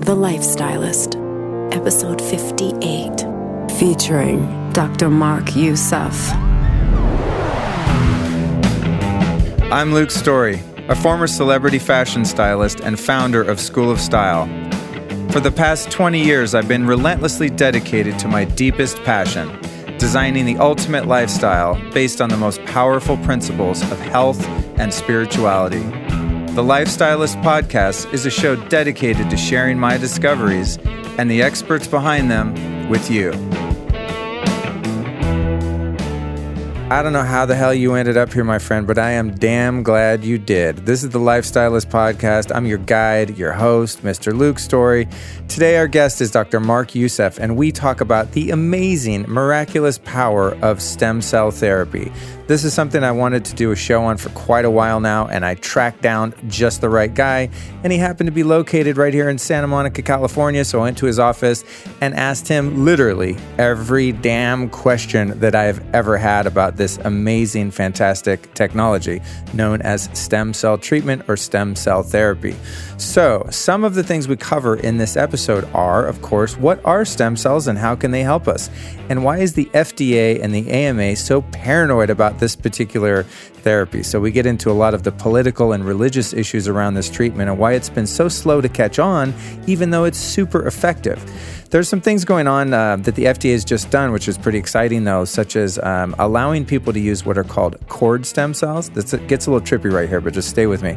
The Lifestylist, episode 58, featuring Dr. Mark Youssef. I'm Luke Storey, a former celebrity fashion stylist and founder of School of Style. For the past 20 years, I've been relentlessly dedicated to my deepest passion, designing the ultimate lifestyle based on the most powerful principles of health and spirituality. The Lifestylist Podcast is a show dedicated to sharing my discoveries and the experts behind them with you. I don't know how the hell you ended up here, my friend, but I am damn glad you did. This is the Lifestylist Podcast. I'm your guide, your host, Mr. Luke Storey. Today, our guest is Dr. Mark Youssef, and we talk about the amazing, miraculous power of stem cell therapy. This is something I wanted to do a show on for quite a while now, and I tracked down just the right guy, and he happened to be located right here in Santa Monica, California, so I went to his office and asked him literally every damn question that I have ever had about this amazing, fantastic technology known as stem cell treatment or stem cell therapy. So some of the things we cover in this episode are, of course, what are stem cells and how can they help us? And why is the FDA and the AMA so paranoid about this particular therapy? So we get into a lot of the political and religious issues around this treatment and why it's been so slow to catch on, even though it's super effective. There's some things going on that the FDA has just done, which is pretty exciting, though, such as allowing people to use what are called cord stem cells. It gets a little trippy right here, but just stay with me.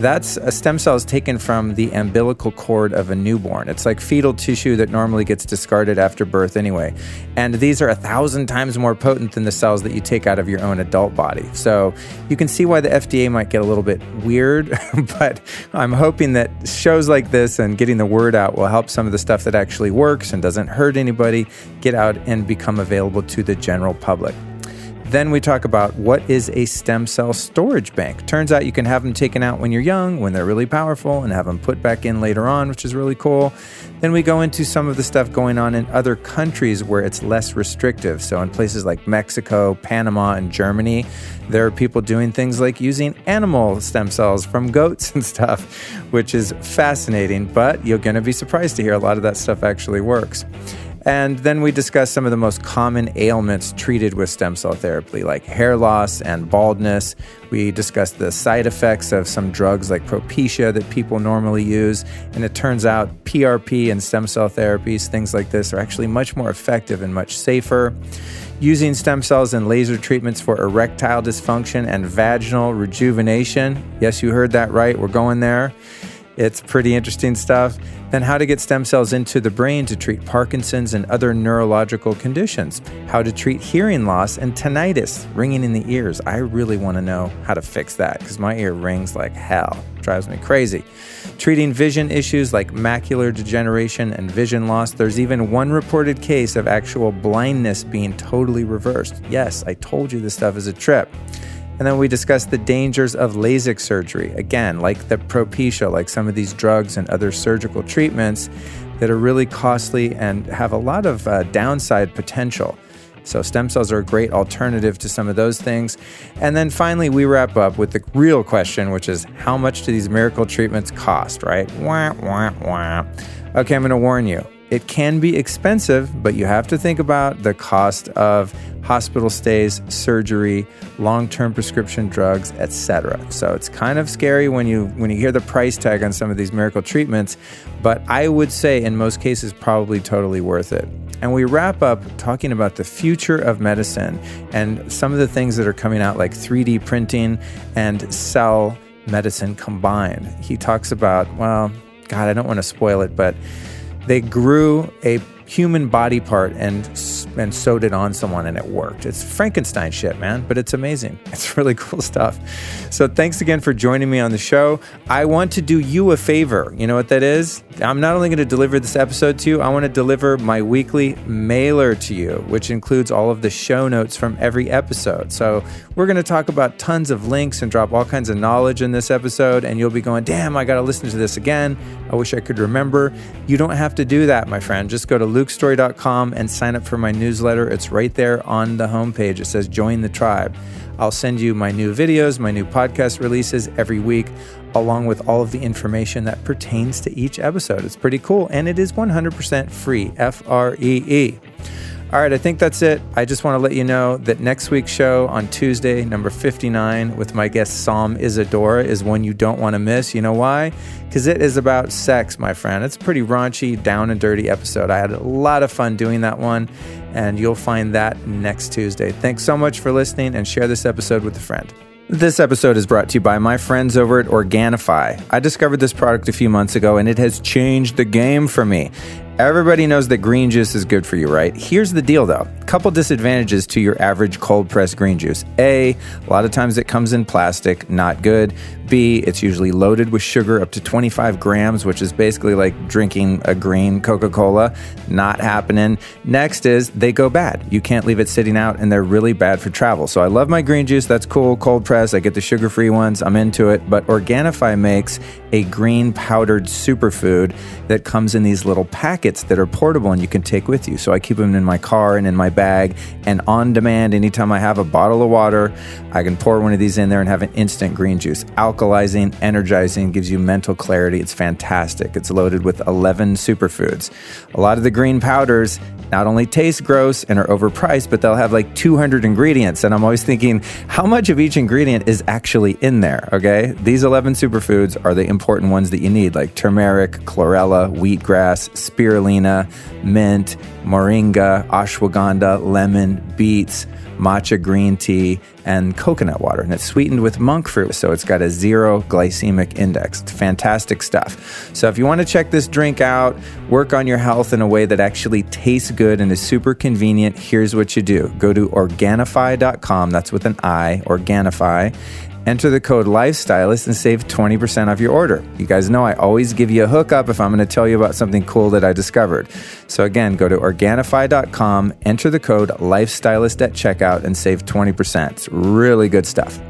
That's stem cells taken from the umbilical cord of a newborn. It's like fetal tissue that normally gets discarded after birth anyway. And these are 1,000 times more potent than the cells that you take out of your own adult body. So you can see why the FDA might get a little bit weird, but I'm hoping that shows like this and getting the word out will help some of the stuff that actually works and doesn't hurt anybody, get out and become available to the general public. Then we talk about what is a stem cell storage bank. Turns out you can have them taken out when you're young, when they're really powerful, and have them put back in later on, which is really cool. Then we go into some of the stuff going on in other countries where it's less restrictive. So in places like Mexico, Panama, and Germany, there are people doing things like using animal stem cells from goats and stuff, which is fascinating, but you're going to be surprised to hear a lot of that stuff actually works. And then we discuss some of the most common ailments treated with stem cell therapy, like hair loss and baldness. We discuss the side effects of some drugs like Propecia that people normally use. And it turns out PRP and stem cell therapies, things like this, are actually much more effective and much safer. Using stem cells and laser treatments for erectile dysfunction and vaginal rejuvenation. Yes, you heard that right. We're going there. It's pretty interesting stuff. Then how to get stem cells into the brain to treat Parkinson's and other neurological conditions. How to treat hearing loss and tinnitus, ringing in the ears. I really want to know how to fix that because my ear rings like hell. Drives me crazy. Treating vision issues like macular degeneration and vision loss. There's even one reported case of actual blindness being totally reversed. Yes, I told you this stuff is a trip. And then we discuss the dangers of LASIK surgery. Again, like the Propecia, like some of these drugs and other surgical treatments that are really costly and have a lot of downside potential. So stem cells are a great alternative to some of those things. And then finally, we wrap up with the real question, which is how much do these miracle treatments cost, right? Wah, wah, wah. Okay, I'm going to warn you. It can be expensive, but you have to think about the cost of hospital stays, surgery, long-term prescription drugs, etc. So it's kind of scary when you hear the price tag on some of these miracle treatments, but I would say in most cases probably totally worth it. And we wrap up talking about the future of medicine and some of the things that are coming out like 3D printing and cell medicine combined. He talks about, well, God, I don't want to spoil it, but they grew a human body part and sewed it on someone and it worked. It's Frankenstein shit, man, but it's amazing. It's really cool stuff. So thanks again for joining me on the show. I want to do you a favor. You know what that is? I'm not only going to deliver this episode to you, I want to deliver my weekly mailer to you, which includes all of the show notes from every episode. So we're going to talk about tons of links and drop all kinds of knowledge in this episode, and you'll be going, damn, I got to listen to this again. I wish I could remember. You don't have to do that, my friend. Just go to lukestory.com and sign up for my new newsletter. It's right there on the homepage. It says join the tribe. I'll send you my new videos, my new podcast releases every week, along with all of the information that pertains to each episode. It's pretty cool, and it is 100% free, F-R-E-E. All right, I think that's it. I just want to let you know that next week's show on Tuesday, number 59, with my guest Psalm Isadora is one you don't want to miss. You know why? Because it is about sex, my friend. It's a pretty raunchy, down and dirty episode. I had a lot of fun doing that one, and you'll find that next Tuesday. Thanks so much for listening, and share this episode with a friend. This episode is brought to you by my friends over at Organifi. I discovered this product a few months ago, and it has changed the game for me. Everybody knows that green juice is good for you, right? Here's the deal, though. Couple disadvantages to your average cold-pressed green juice. A lot of times it comes in plastic, not good. B, it's usually loaded with sugar up to 25 grams, which is basically like drinking a green Coca-Cola. Not happening. Next is they go bad. You can't leave it sitting out, and they're really bad for travel. So I love my green juice. That's cool. Cold-pressed. I get the sugar-free ones. I'm into it. But Organifi makes a green powdered superfood that comes in these little packets that are portable and you can take with you. So I keep them in my car and in my bag and on demand. Anytime I have a bottle of water, I can pour one of these in there and have an instant green juice. Alkalizing, energizing, gives you mental clarity. It's fantastic. It's loaded with 11 superfoods. A lot of the green powders not only taste gross and are overpriced, but they'll have like 200 ingredients. And I'm always thinking, how much of each ingredient is actually in there? Okay. These 11 superfoods are the important ones that you need, like turmeric, chlorella, wheatgrass, spirulina, mint, moringa, ashwagandha, lemon, beets, matcha green tea, and coconut water. And it's sweetened with monk fruit, so it's got a 0 glycemic index. It's fantastic stuff. So if you want to check this drink out, work on your health in a way that actually tastes good and is super convenient, here's what you do. Go to Organifi.com, that's with an I, Organifi. Enter the code LIFESTYLIST and save 20% off your order. You guys know I always give you a hookup if I'm going to tell you about something cool that I discovered. So again, go to Organifi.com, enter the code LIFESTYLIST at checkout and save 20%. It's really good stuff.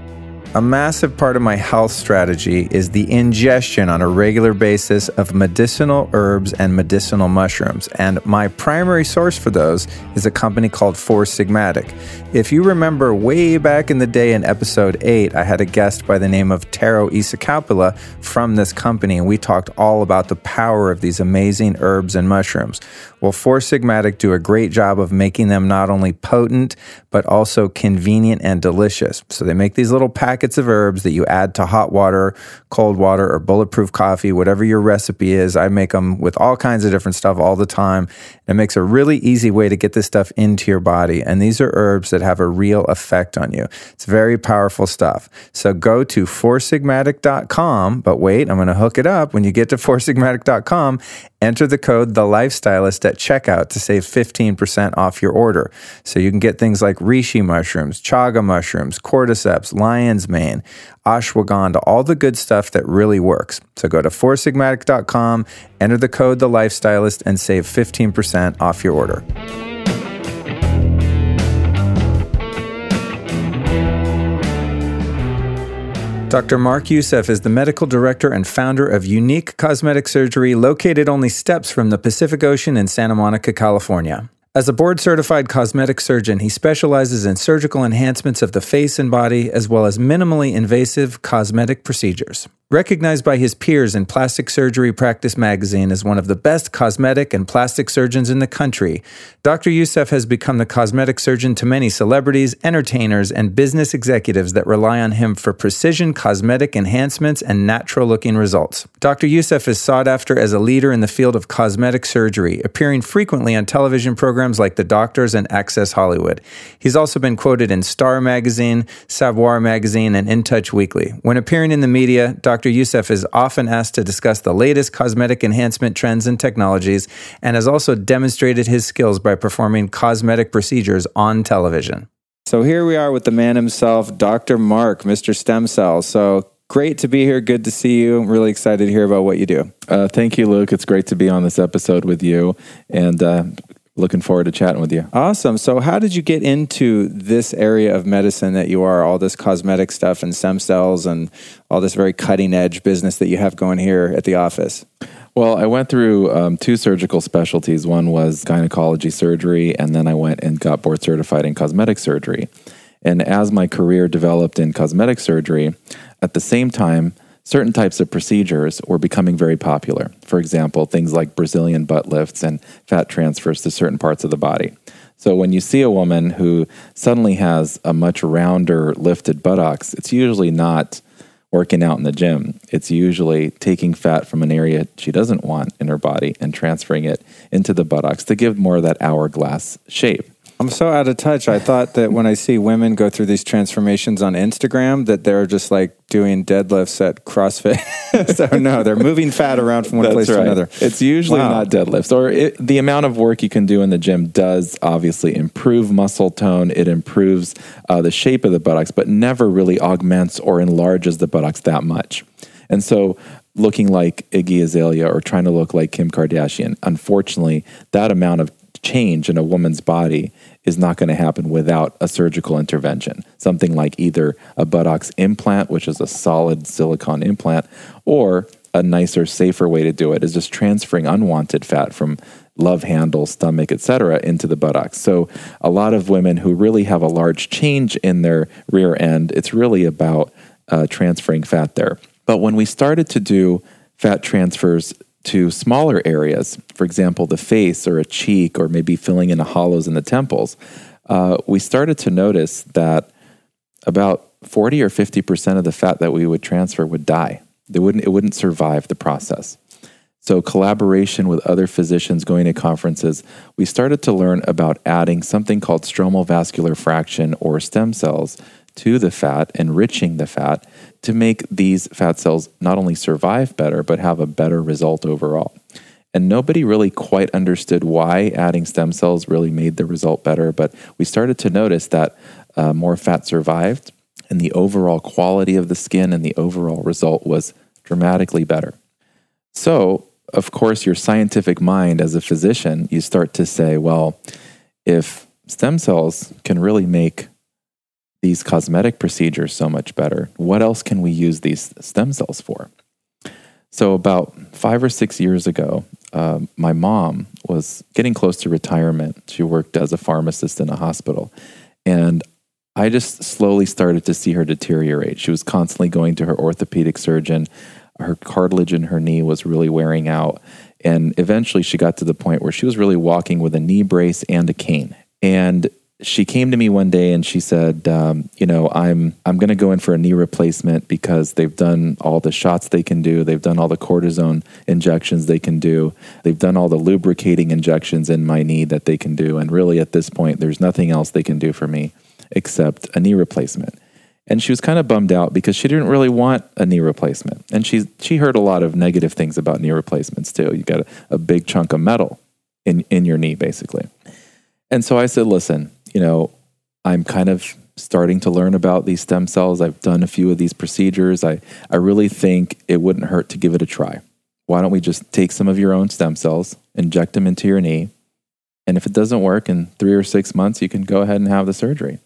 A massive part of my health strategy is the ingestion on a regular basis of medicinal herbs and medicinal mushrooms. And my primary source for those is a company called Four Sigmatic. If you remember way back in the day in episode 8, I had a guest by the name of Taro Isacapula from this company, and we talked all about the power of these amazing herbs and mushrooms. Well, Four Sigmatic do a great job of making them not only potent, but also convenient and delicious. So they make these little packets of herbs that you add to hot water, cold water, or bulletproof coffee, whatever your recipe is. I make them with all kinds of different stuff all the time. It makes a really easy way to get this stuff into your body. And these are herbs that have a real effect on you. It's very powerful stuff. So go to foursigmatic.com, but wait, I'm going to hook it up. When you get to foursigmatic.com, enter the code TheLifestylist at checkout to save 15% off your order. So you can get things like reishi mushrooms, chaga mushrooms, cordyceps, lion's mane, ashwagandha, all the good stuff that really works. So go to foursigmatic.com, enter the code TheLifestylist, and save 15% off your order. Dr. Mark Youssef is the medical director and founder of Younique Cosmetic Surgery, located only steps from the Pacific Ocean in Santa Monica, California. As a board-certified cosmetic surgeon, he specializes in surgical enhancements of the face and body, as well as minimally invasive cosmetic procedures. Recognized by his peers in Plastic Surgery Practice magazine as one of the best cosmetic and plastic surgeons in the country, Dr. Youssef has become the cosmetic surgeon to many celebrities, entertainers, and business executives that rely on him for precision cosmetic enhancements and natural-looking results. Dr. Youssef is sought after as a leader in the field of cosmetic surgery, appearing frequently on television programs like The Doctors and Access Hollywood. He's also been quoted in Star magazine, Savoir magazine, and In Touch Weekly. When appearing in the media, Dr. Youssef is often asked to discuss the latest cosmetic enhancement trends and technologies, and has also demonstrated his skills by performing cosmetic procedures on television. So here we are with the man himself, Dr. Mark, Mr. Stem Cell. So great to be here. Good to see you. I'm really excited to hear about what you do. Thank you, Luke. It's great to be on this episode with you, and looking forward to chatting with you. Awesome. So how did you get into this area of medicine that you are, all this cosmetic stuff and stem cells and all this very cutting edge business that you have going here at the office? Well, I went through two surgical specialties. One was gynecology surgery, and then I went and got board certified in cosmetic surgery. And as my career developed in cosmetic surgery, at the same time, certain types of procedures were becoming very popular. For example, things like Brazilian butt lifts and fat transfers to certain parts of the body. So when you see a woman who suddenly has a much rounder lifted buttocks, it's usually not working out in the gym. It's usually taking fat from an area she doesn't want in her body and transferring it into the buttocks to give more of that hourglass shape. I'm so out of touch. I thought that when I see women go through these transformations on Instagram, that they're just like doing deadlifts at CrossFit. So no, they're moving fat around from one place to another. It's usually not deadlifts. Or the amount of work you can do in the gym does obviously improve muscle tone. It improves the shape of the buttocks, but never really augments or enlarges the buttocks that much. And so looking like Iggy Azalea or trying to look like Kim Kardashian, unfortunately, that amount of change in a woman's body is not going to happen without a surgical intervention. Something like either a buttocks implant, which is a solid silicone implant, or a nicer, safer way to do it is just transferring unwanted fat from love handle, stomach, etc., into the buttocks. So a lot of women who really have a large change in their rear end, it's really about transferring fat there. But when we started to do fat transfers to smaller areas, for example, the face or a cheek or maybe filling in the hollows in the temples, we started to notice that about 40 or 50% of the fat that we would transfer would die. It wouldn't survive the process. So collaboration with other physicians going to conferences, we started to learn about adding something called stromal vascular fraction or stem cells to the fat, enriching the fat to make these fat cells not only survive better, but have a better result overall. And nobody really quite understood why adding stem cells really made the result better, but we started to notice that more fat survived and the overall quality of the skin and the overall result was dramatically better. So, of course, your scientific mind as a physician, you start to say, well, if stem cells can really make these cosmetic procedures so much better, what else can we use these stem cells for? So about 5 or 6 years ago, my mom was getting close to retirement. She worked as a pharmacist in a hospital. And I just slowly started to see her deteriorate. She was constantly going to her orthopedic surgeon. Her cartilage in her knee was really wearing out. And eventually she got to the point where she was really walking with a knee brace and a cane. And she came to me one day and she said, I'm going to go in for a knee replacement because they've done all the shots they can do. They've done all the cortisone injections they can do. They've done all the lubricating injections in my knee that they can do. And really at this point, there's nothing else they can do for me except a knee replacement. And she was kind of bummed out because she didn't really want a knee replacement. And she heard a lot of negative things about knee replacements too. You got a big chunk of metal in your knee, basically. And so I said, listen, I'm kind of starting to learn about these stem cells. I've done a few of these procedures. I really think it wouldn't hurt to give it a try. Why don't we just take some of your own stem cells, inject them into your knee, and if it doesn't work in 3 or 6 months, you can go ahead and have the surgery.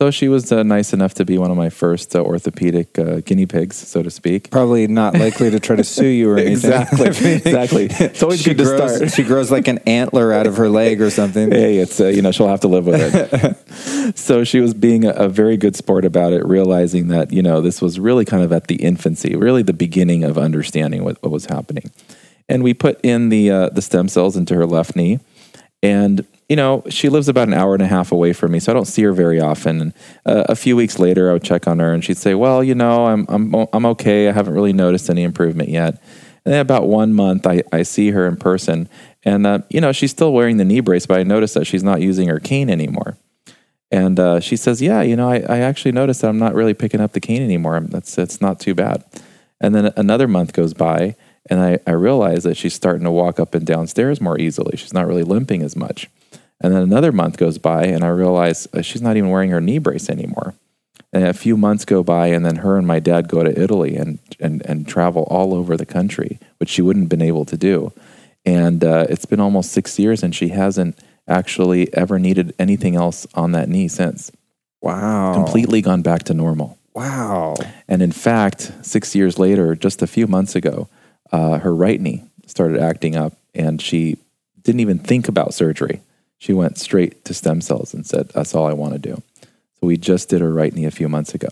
So she was nice enough to be one of my first orthopedic guinea pigs, so to speak. Probably not likely to try to sue you or anything. Exactly. It's always good to start. She grows like an antler out of her leg or something. Hey, it's she'll have to live with it. So she was being a very good sport about it, realizing that this was really kind of at the infancy, really the beginning of understanding what was happening. And we put in the stem cells into her left knee, and she lives about an hour and a half away from me, so I don't see her very often. And a few weeks later, I would check on her, and she'd say, well, I'm okay. I haven't really noticed any improvement yet. And then about 1 month, I see her in person, and, she's still wearing the knee brace, but I noticed that she's not using her cane anymore. And she says, yeah, I actually noticed that I'm not really picking up the cane anymore. It's not too bad. And then another month goes by, and I realize that she's starting to walk up and down stairs more easily. She's not really limping as much. And then another month goes by, and I realize she's not even wearing her knee brace anymore. And a few months go by, and then her and my dad go to Italy and travel all over the country, which she wouldn't have been able to do. And it's been almost 6 years, and she hasn't actually ever needed anything else on that knee since. Wow. Completely gone back to normal. Wow. And in fact, 6 years later, just a few months ago, her right knee started acting up, and she didn't even think about surgery. She went straight to stem cells and said, that's all I want to do. So we just did her right knee a few months ago.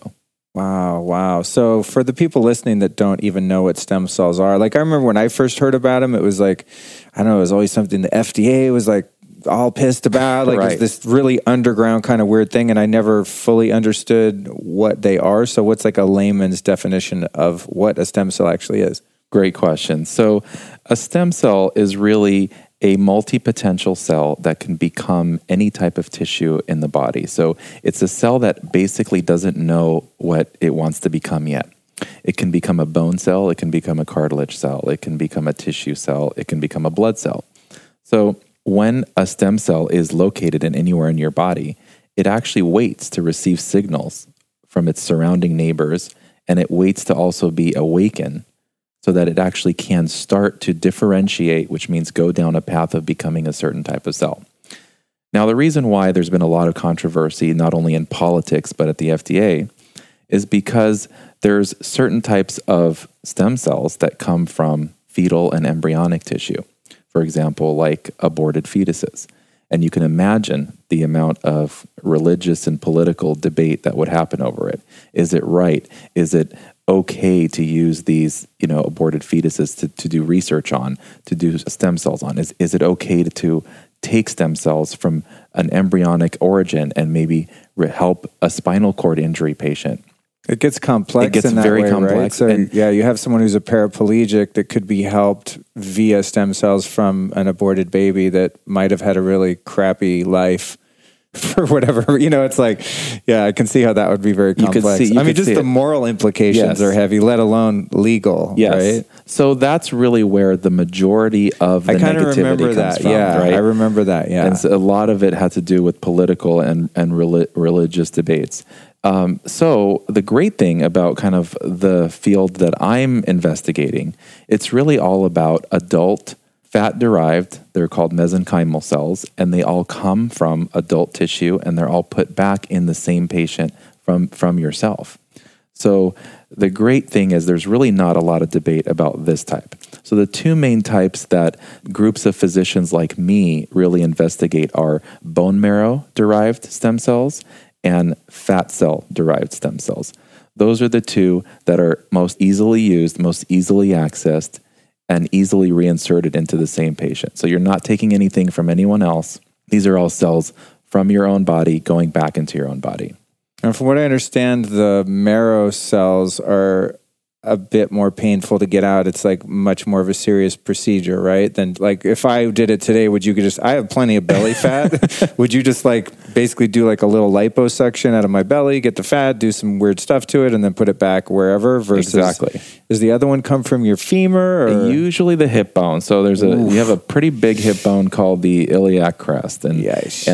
Wow, wow. So for the people listening that don't even know what stem cells are, like I remember when I first heard about them, it was like, I don't know, it was always something the FDA was like all pissed about. Like It's this really underground kind of weird thing, and I never fully understood what they are. So what's like a layman's definition of what a stem cell actually is? Great question. So a stem cell is really a multi-potential cell that can become any type of tissue in the body. So it's a cell that basically doesn't know what it wants to become yet. It can become a bone cell, it can become a cartilage cell, it can become a tissue cell, it can become a blood cell. So when a stem cell is located in anywhere in your body, it actually waits to receive signals from its surrounding neighbors, and it waits to also be awakened so that it actually can start to differentiate, which means go down a path of becoming a certain type of cell. Now, the reason why there's been a lot of controversy, not only in politics, but at the FDA, is because there's certain types of stem cells that come from fetal and embryonic tissue, for example, like aborted fetuses. And you can imagine the amount of religious and political debate that would happen over it. Is it right? Is it okay to use these, aborted fetuses to do research on, to do stem cells on? Is it okay to take stem cells from an embryonic origin and maybe help a spinal cord injury patient? It gets complex. It gets in that very way, complex. Right? So you have someone who's a paraplegic that could be helped via stem cells from an aborted baby that might have had a really crappy life for whatever, it's like, I can see how that would be very complex. The moral implications are heavy, let alone legal, right? So that's really where the majority of the negativity comes from, right? I remember that, And so a lot of it had to do with political and religious debates. So the great thing about kind of the field that I'm investigating, it's really all about adult fat-derived, they're called mesenchymal cells, and they all come from adult tissue, and they're all put back in the same patient from yourself. So the great thing is there's really not a lot of debate about this type. So the two main types that groups of physicians like me really investigate are bone marrow-derived stem cells and fat cell-derived stem cells. Those are the two that are most easily used, most easily accessed, and easily reinserted into the same patient. So you're not taking anything from anyone else. These are all cells from your own body going back into your own body. And from what I understand, the marrow cells are a bit more painful to get out. It's like much more of a serious procedure, right? Than like if I did it today, I have plenty of belly fat. Would you just like basically do like a little liposuction out of my belly, get the fat, do some weird stuff to it, and then put it back wherever? Versus, exactly. Does the other one come from your femur? Or? Usually the hip bone. So you have a pretty big hip bone called the iliac crest, and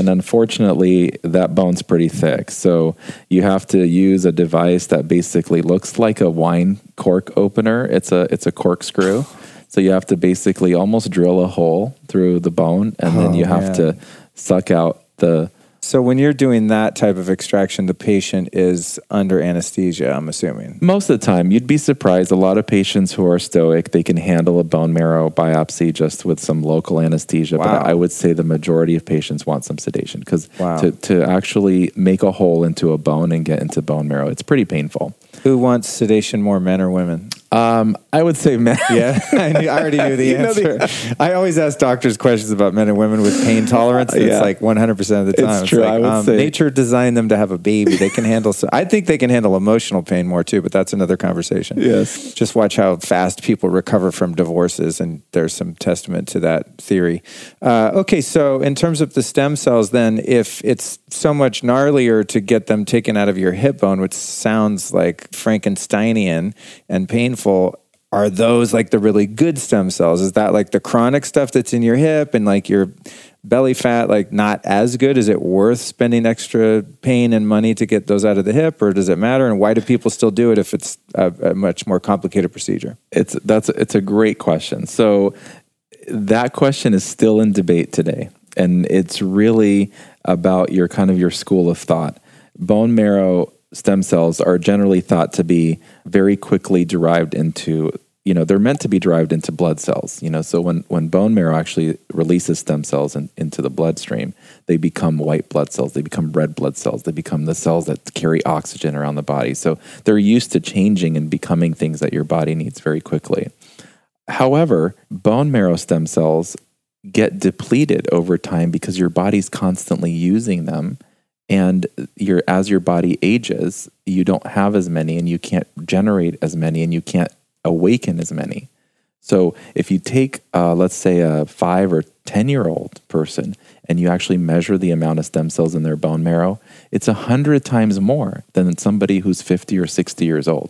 unfortunately that bone's pretty thick. So you have to use a device that basically looks like a wine cork opener. It's a corkscrew. So you have to basically almost drill a hole through the bone, and then you have to suck out the... So when you're doing that type of extraction, the patient is under anesthesia, I'm assuming. Most of the time. You'd be surprised. A lot of patients who are stoic, they can handle a bone marrow biopsy just with some local anesthesia. Wow. But I would say the majority of patients want some sedation because to actually make a hole into a bone and get into bone marrow, it's pretty painful. Who wants sedation more, men or women? I would say men. Yeah, I already knew the answer. I always ask doctors questions about men and women with pain tolerance. It's like 100% of the time. It's true. Like, I would say nature designed them to have a baby. They can handle. I think they can handle emotional pain more too, but that's another conversation. Yes. Just watch how fast people recover from divorces, and there's some testament to that theory. Okay, so in terms of the stem cells, then, if it's so much gnarlier to get them taken out of your hip bone, which sounds like Frankensteinian and painful. Are those like the really good stem cells? Is that like the chronic stuff that's in your hip and like your belly fat, like not as good? Is it worth spending extra pain and money to get those out of the hip, or does it matter? And why do people still do it if it's a much more complicated procedure? It's a great question. So that question is still in debate today, and it's really about your kind of your school of thought. Bone marrow stem cells are generally thought to be very quickly derived into you know, they're meant to be derived into blood cells, you know, so when bone marrow actually releases stem cells into the bloodstream, they become white blood cells, they become red blood cells, they become the cells that carry oxygen around the body. So they're used to changing and becoming things that your body needs very quickly. However, bone marrow stem cells get depleted over time because your body's constantly using them. And as your body ages, you don't have as many, and you can't generate as many, and you can't awaken as many. So if you take, let's say, a 5 or 10-year-old person, and you actually measure the amount of stem cells in their bone marrow, it's 100 times more than somebody who's 50 or 60 years old.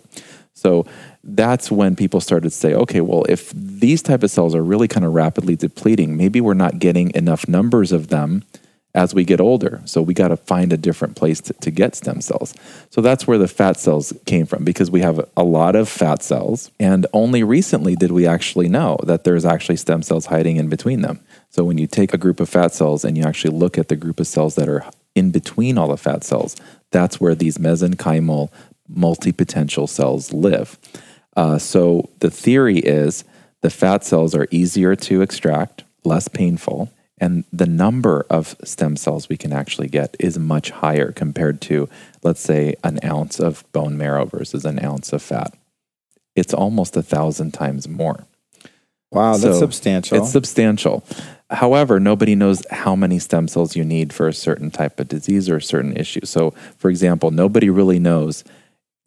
So that's when people started to say, okay, well, if these type of cells are really kind of rapidly depleting, maybe we're not getting enough numbers of them as we get older. So we got to find a different place to get stem cells. So that's where the fat cells came from, because we have a lot of fat cells. And only recently did we actually know that there's actually stem cells hiding in between them. So when you take a group of fat cells and you actually look at the group of cells that are in between all the fat cells, that's where these mesenchymal multipotential cells live. So the theory is the fat cells are easier to extract, less painful, and the number of stem cells we can actually get is much higher compared to, let's say, an ounce of bone marrow versus an ounce of fat. It's almost 1,000 times more. Wow, that's substantial. It's substantial. However, nobody knows how many stem cells you need for a certain type of disease or a certain issue. So, for example, nobody really knows,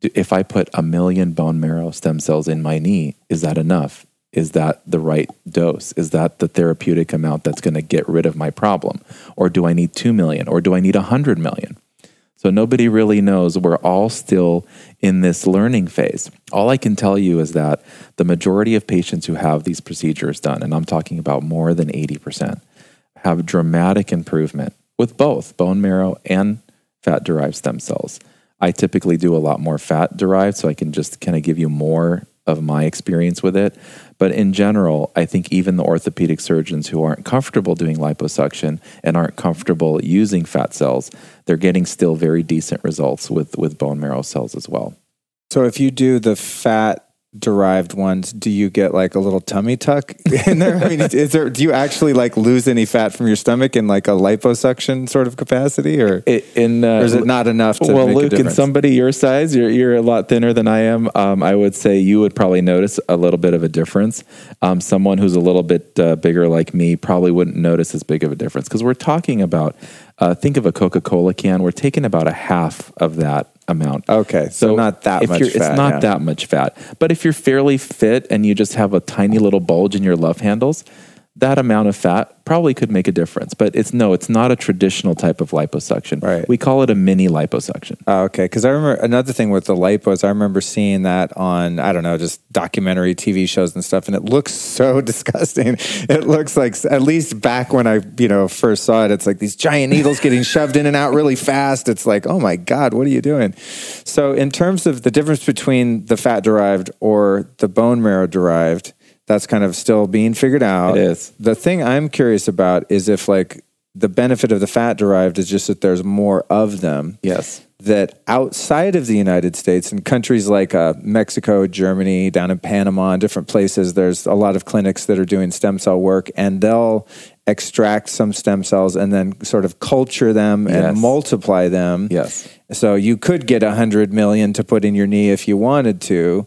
if I put 1 million bone marrow stem cells in my knee, is that enough? Is that the right dose? Is that the therapeutic amount that's going to get rid of my problem? Or do I need 2 million? Or do I need 100 million? So nobody really knows. We're all still in this learning phase. All I can tell you is that the majority of patients who have these procedures done, and I'm talking about more than 80%, have dramatic improvement with both bone marrow and fat-derived stem cells. I typically do a lot more fat-derived, so I can just kind of give you more of my experience with it. But in general, I think even the orthopedic surgeons who aren't comfortable doing liposuction and aren't comfortable using fat cells, they're getting still very decent results with bone marrow cells as well. So if you do the fat-derived ones, do you get like a little tummy tuck in there? I mean, do you actually like lose any fat from your stomach in like a liposuction sort of capacity, or is it not enough to make a difference? Well, Luke, in somebody your size, you're a lot thinner than I am. I would say you would probably notice a little bit of a difference. Someone who's a little bit bigger like me probably wouldn't notice as big of a difference, because we're talking about, think of a Coca-Cola can. We're taking about a half of that amount. Okay. So not that much fat. It's not that much fat. But if you're fairly fit and you just have a tiny little bulge in your love handles, that amount of fat probably could make a difference. But it's not a traditional type of liposuction. Right. We call it a mini liposuction. Oh, okay. Because I remember another thing with the lipos, I remember seeing that on, I don't know, just documentary TV shows and stuff. And it looks so disgusting. It looks like, at least back when I, first saw it, it's like these giant needles getting shoved in and out really fast. It's like, oh my God, what are you doing? So in terms of the difference between the fat-derived or the bone marrow-derived, that's kind of still being figured out. It is. The thing I'm curious about is if like the benefit of the fat derived is just that there's more of them. Yes. That outside of the United States, in countries like Mexico, Germany, down in Panama, and different places, there's a lot of clinics that are doing stem cell work, and they'll extract some stem cells and then sort of culture them and multiply them. Yes. So you could get 100 million to put in your knee if you wanted to.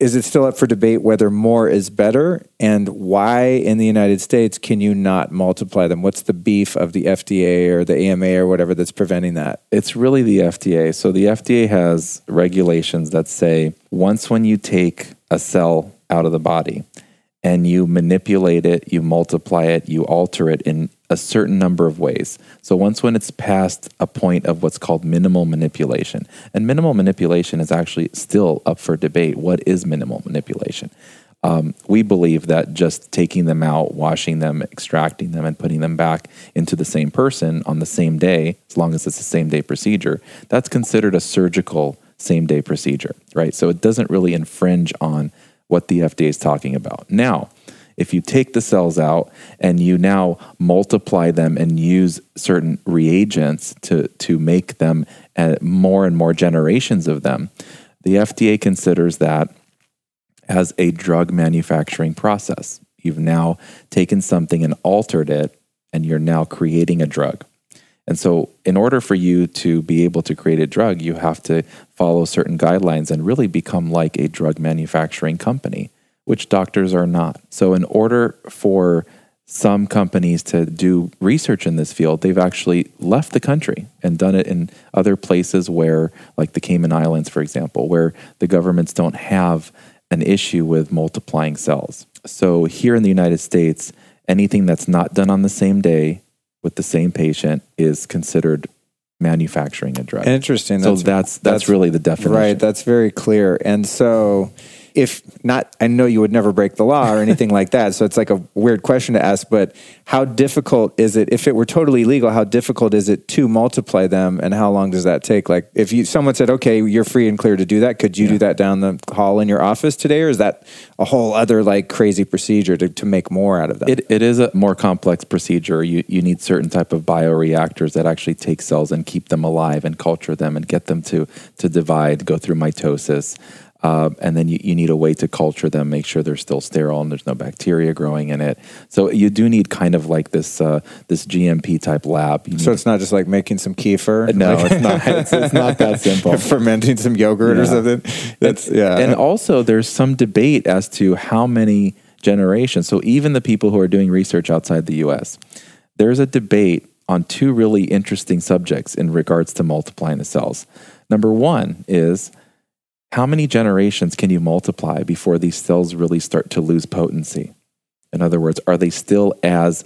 Is it still up for debate whether more is better, and why in the United States can you not multiply them? What's the beef of the FDA or the AMA or whatever that's preventing that? It's really the FDA. So the FDA has regulations that say when you take a cell out of the body and you manipulate it, you multiply it, you alter it in a certain number of ways. So when it's past a point of what's called minimal manipulation, and minimal manipulation is actually still up for debate. What is minimal manipulation? We believe that just taking them out, washing them, extracting them, and putting them back into the same person on the same day, as long as it's the same day procedure, that's considered a surgical same day procedure, right? So it doesn't really infringe on what the FDA is talking about. Now, if you take the cells out and you now multiply them and use certain reagents to make them more and more generations of them, the FDA considers that as a drug manufacturing process. You've now taken something and altered it, and you're now creating a drug. And so in order for you to be able to create a drug, you have to follow certain guidelines and really become like a drug manufacturing company, which doctors are not. So in order for some companies to do research in this field, they've actually left the country and done it in other places where, like the Cayman Islands, for example, where the governments don't have an issue with multiplying cells. So here in the United States, anything that's not done on the same day with the same patient is considered manufacturing a drug. Interesting. So that's really the definition. Right. That's very clear. And so if not, I know you would never break the law or anything like that. So it's like a weird question to ask, but how difficult is it, if it were totally legal, how difficult is it to multiply them, and how long does that take? Like if someone said, okay, you're free and clear to do that, could you do that down the hall in your office today? Or is that a whole other like crazy procedure to make more out of them? It is a more complex procedure. You need certain type of bioreactors that actually take cells and keep them alive and culture them and get them to divide, go through mitosis. And then you need a way to culture them, make sure they're still sterile and there's no bacteria growing in it. So you do need kind of like this GMP type lab. So it's not just like making some kefir? No, like, it's not. It's not that simple. Fermenting some yogurt or something? And also there's some debate as to how many generations. So even the people who are doing research outside the U.S., there's a debate on two really interesting subjects in regards to multiplying the cells. Number one is, how many generations can you multiply before these cells really start to lose potency? In other words, are they still as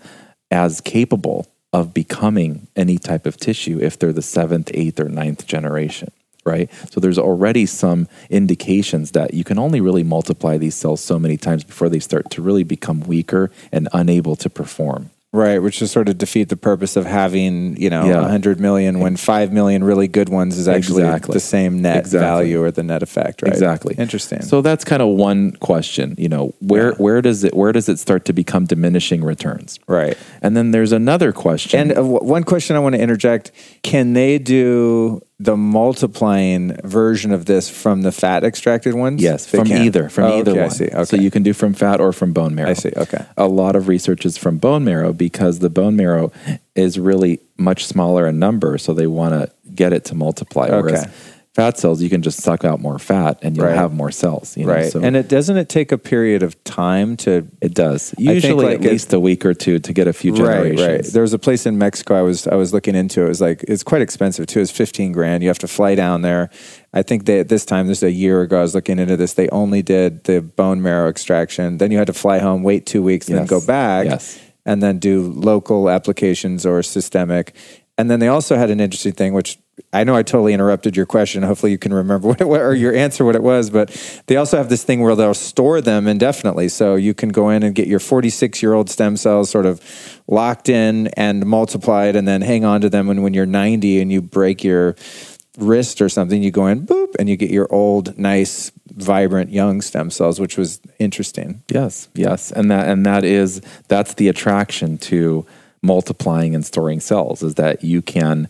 capable of becoming any type of tissue if they're the 7th, 8th, or 9th generation, right? So there's already some indications that you can only really multiply these cells so many times before they start to really become weaker and unable to perform. Right, which is sort of defeat the purpose of having, 100 million when 5 million really good ones is actually the same net value or the net effect, right? Exactly. Interesting. So that's kind of one question, where does it start to become diminishing returns? Right. And then there's another question. And one question I want to interject, can they do the multiplying version of this from the fat extracted ones? Yes, from either one. I see. Okay. So you can do from fat or from bone marrow. I see, okay. A lot of research is from bone marrow because the bone marrow is really much smaller in number, so they want to get it to multiply. Okay. Whereas fat cells, you can just suck out more fat and you'll have more cells. Right. So and doesn't it take a period of time to... It does. Usually like at least a week or two to get a few generations. Right. There was a place in Mexico I was looking into. It was like, it's quite expensive too. It's $15,000. You have to fly down there. I think they, at this time, this is a year ago, I was looking into this. They only did the bone marrow extraction. Then you had to fly home, wait 2 weeks, then go back and then do local applications or systemic. And then they also had an interesting thing, which I know I totally interrupted your question. Hopefully you can remember what it was, but they also have this thing where they'll store them indefinitely. So you can go in and get your 46-year-old stem cells sort of locked in and multiplied and then hang on to them. And when you're 90 and you break your wrist or something, you go in, boop, and you get your old, nice, vibrant young stem cells, which was interesting. Yes. And that's the attraction to multiplying and storing cells, is that you can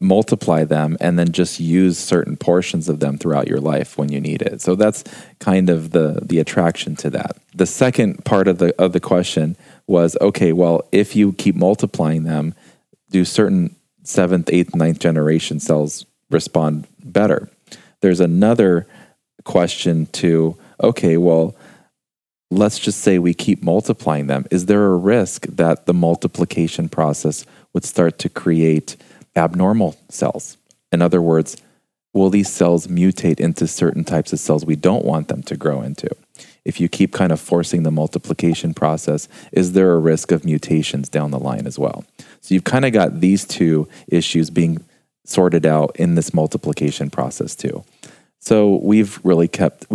multiply them and then just use certain portions of them throughout your life when you need it. So that's kind of the attraction to that. The second part of the question was, okay, well, if you keep multiplying them, do certain 7th, 8th, 9th generation cells respond better? There's another question to, okay, well, let's just say we keep multiplying them. Is there a risk that the multiplication process would start to create abnormal cells? In other words, will these cells mutate into certain types of cells we don't want them to grow into? If you keep kind of forcing the multiplication process, is there a risk of mutations down the line as well? So you've kind of got these two issues being sorted out in this multiplication process too. So we've really kept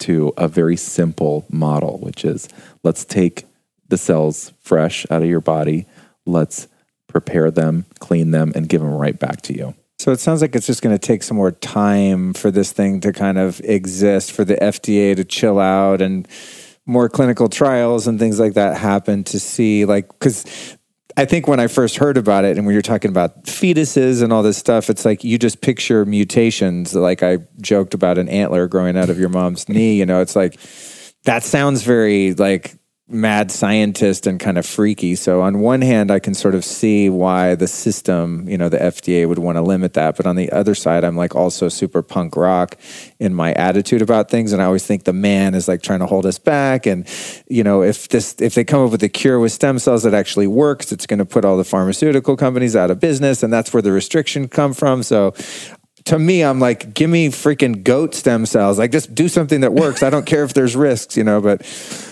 to a very simple model, which is, let's take the cells fresh out of your body, let's prepare them, clean them, and give them right back to you. So it sounds like it's just going to take some more time for this thing to kind of exist, for the FDA to chill out and more clinical trials and things like that happen to see, like, because I think when I first heard about it and when you're talking about fetuses and all this stuff, it's like you just picture mutations. Like I joked about an antler growing out of your mom's knee. You know, it's like that sounds very like mad scientist and kind of freaky. So on one hand, I can sort of see why the system, you know, the FDA would want to limit that. But on the other side, I'm like also super punk rock in my attitude about things. And I always think the man is like trying to hold us back. And, you know, if they come up with a cure with stem cells that actually works, it's going to put all the pharmaceutical companies out of business. And that's where the restriction come from. So to me, I'm like, give me freaking goat stem cells. Like, just do something that works. I don't care if there's risks, you know, but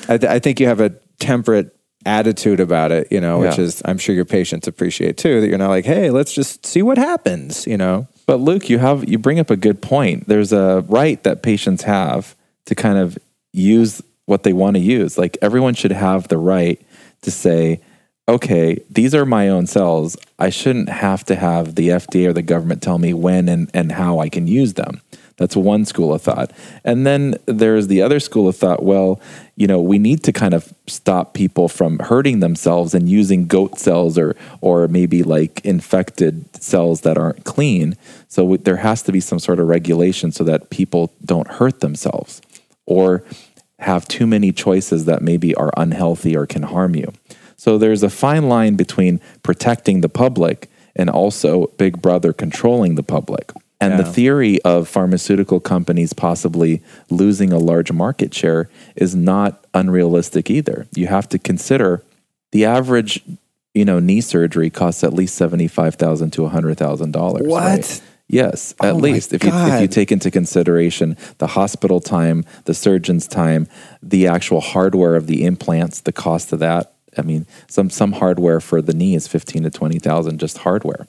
I think you have a temperate attitude about it, you know, which is, I'm sure your patients appreciate too, that you're not like, hey, let's just see what happens, you know. But Luke, you bring up a good point. There's a right that patients have to kind of use what they want to use. Like, everyone should have the right to say, okay, these are my own cells. I shouldn't have to have the FDA or the government tell me when and how I can use them. That's one school of thought. And then there's the other school of thought, well, you know, we need to kind of stop people from hurting themselves and using goat cells or maybe like infected cells that aren't clean. So there has to be some sort of regulation so that people don't hurt themselves or have too many choices that maybe are unhealthy or can harm you. So there's a fine line between protecting the public and also Big Brother controlling the public. And the theory of pharmaceutical companies possibly losing a large market share is not unrealistic either. You have to consider the average, you know, knee surgery costs at least $75,000 to $100,000. What? Right? Yes, at least. If you take into consideration the hospital time, the surgeon's time, the actual hardware of the implants, the cost of that. I mean, some hardware for the knee is $15,000 to $20,000 just hardware.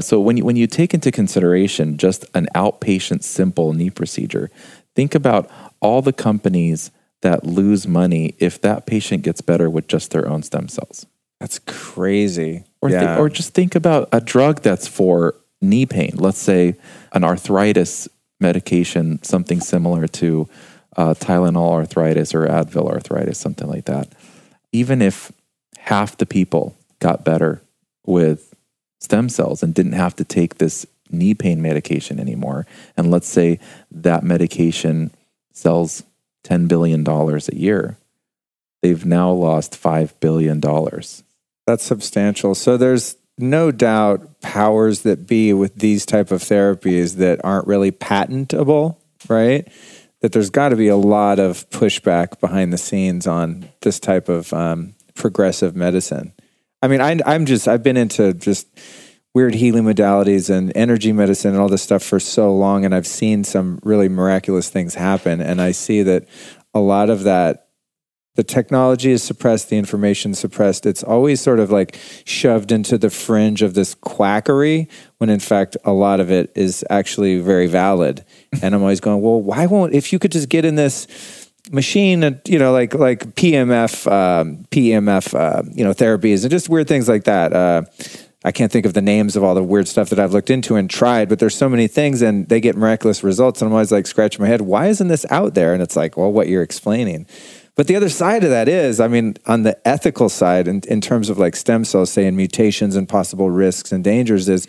So when you take into consideration just an outpatient simple knee procedure, think about all the companies that lose money if that patient gets better with just their own stem cells. That's crazy. Or just think about a drug that's for knee pain. Let's say an arthritis medication, something similar to Tylenol arthritis or Advil arthritis, something like that. Even if half the people got better with stem cells and didn't have to take this knee pain medication anymore, and let's say that medication sells $10 billion a year, they've now lost $5 billion. That's substantial. So there's no doubt powers that be with these type of therapies that aren't really patentable, right? That there's got to be a lot of pushback behind the scenes on this type of progressive medicine. I mean, I've been into just weird healing modalities and energy medicine and all this stuff for so long, and I've seen some really miraculous things happen. And I see that a lot of that, the technology is suppressed, the information is suppressed. It's always sort of like shoved into the fringe of this quackery when in fact a lot of it is actually very valid. And I'm always going, well, why won't, if you could just get in this machine and, you know, like PMF, you know, therapies and just weird things like that. I can't think of the names of all the weird stuff that I've looked into and tried, but there's so many things and they get miraculous results. And I'm always like scratching my head, why isn't this out there? And it's like, well, what you're explaining. But the other side of that is, I mean, on the ethical side, in terms of like stem cells, say, and mutations and possible risks and dangers is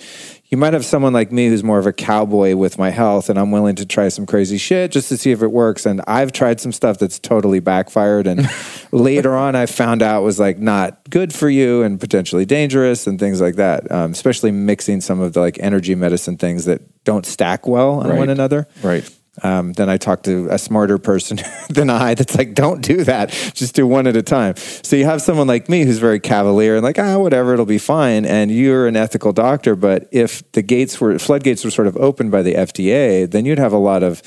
you might have someone like me who's more of a cowboy with my health, and I'm willing to try some crazy shit just to see if it works. And I've tried some stuff that's totally backfired. And later on, I found out was like not good for you and potentially dangerous and things like that, especially mixing some of the like energy medicine things that don't stack well on one another. Right. Then I talk to a smarter person than I that's like, don't do that. Just do one at a time. So you have someone like me who's very cavalier and like, whatever, it'll be fine. And you're an ethical doctor. But if the floodgates were sort of opened by the FDA, then you'd have a lot of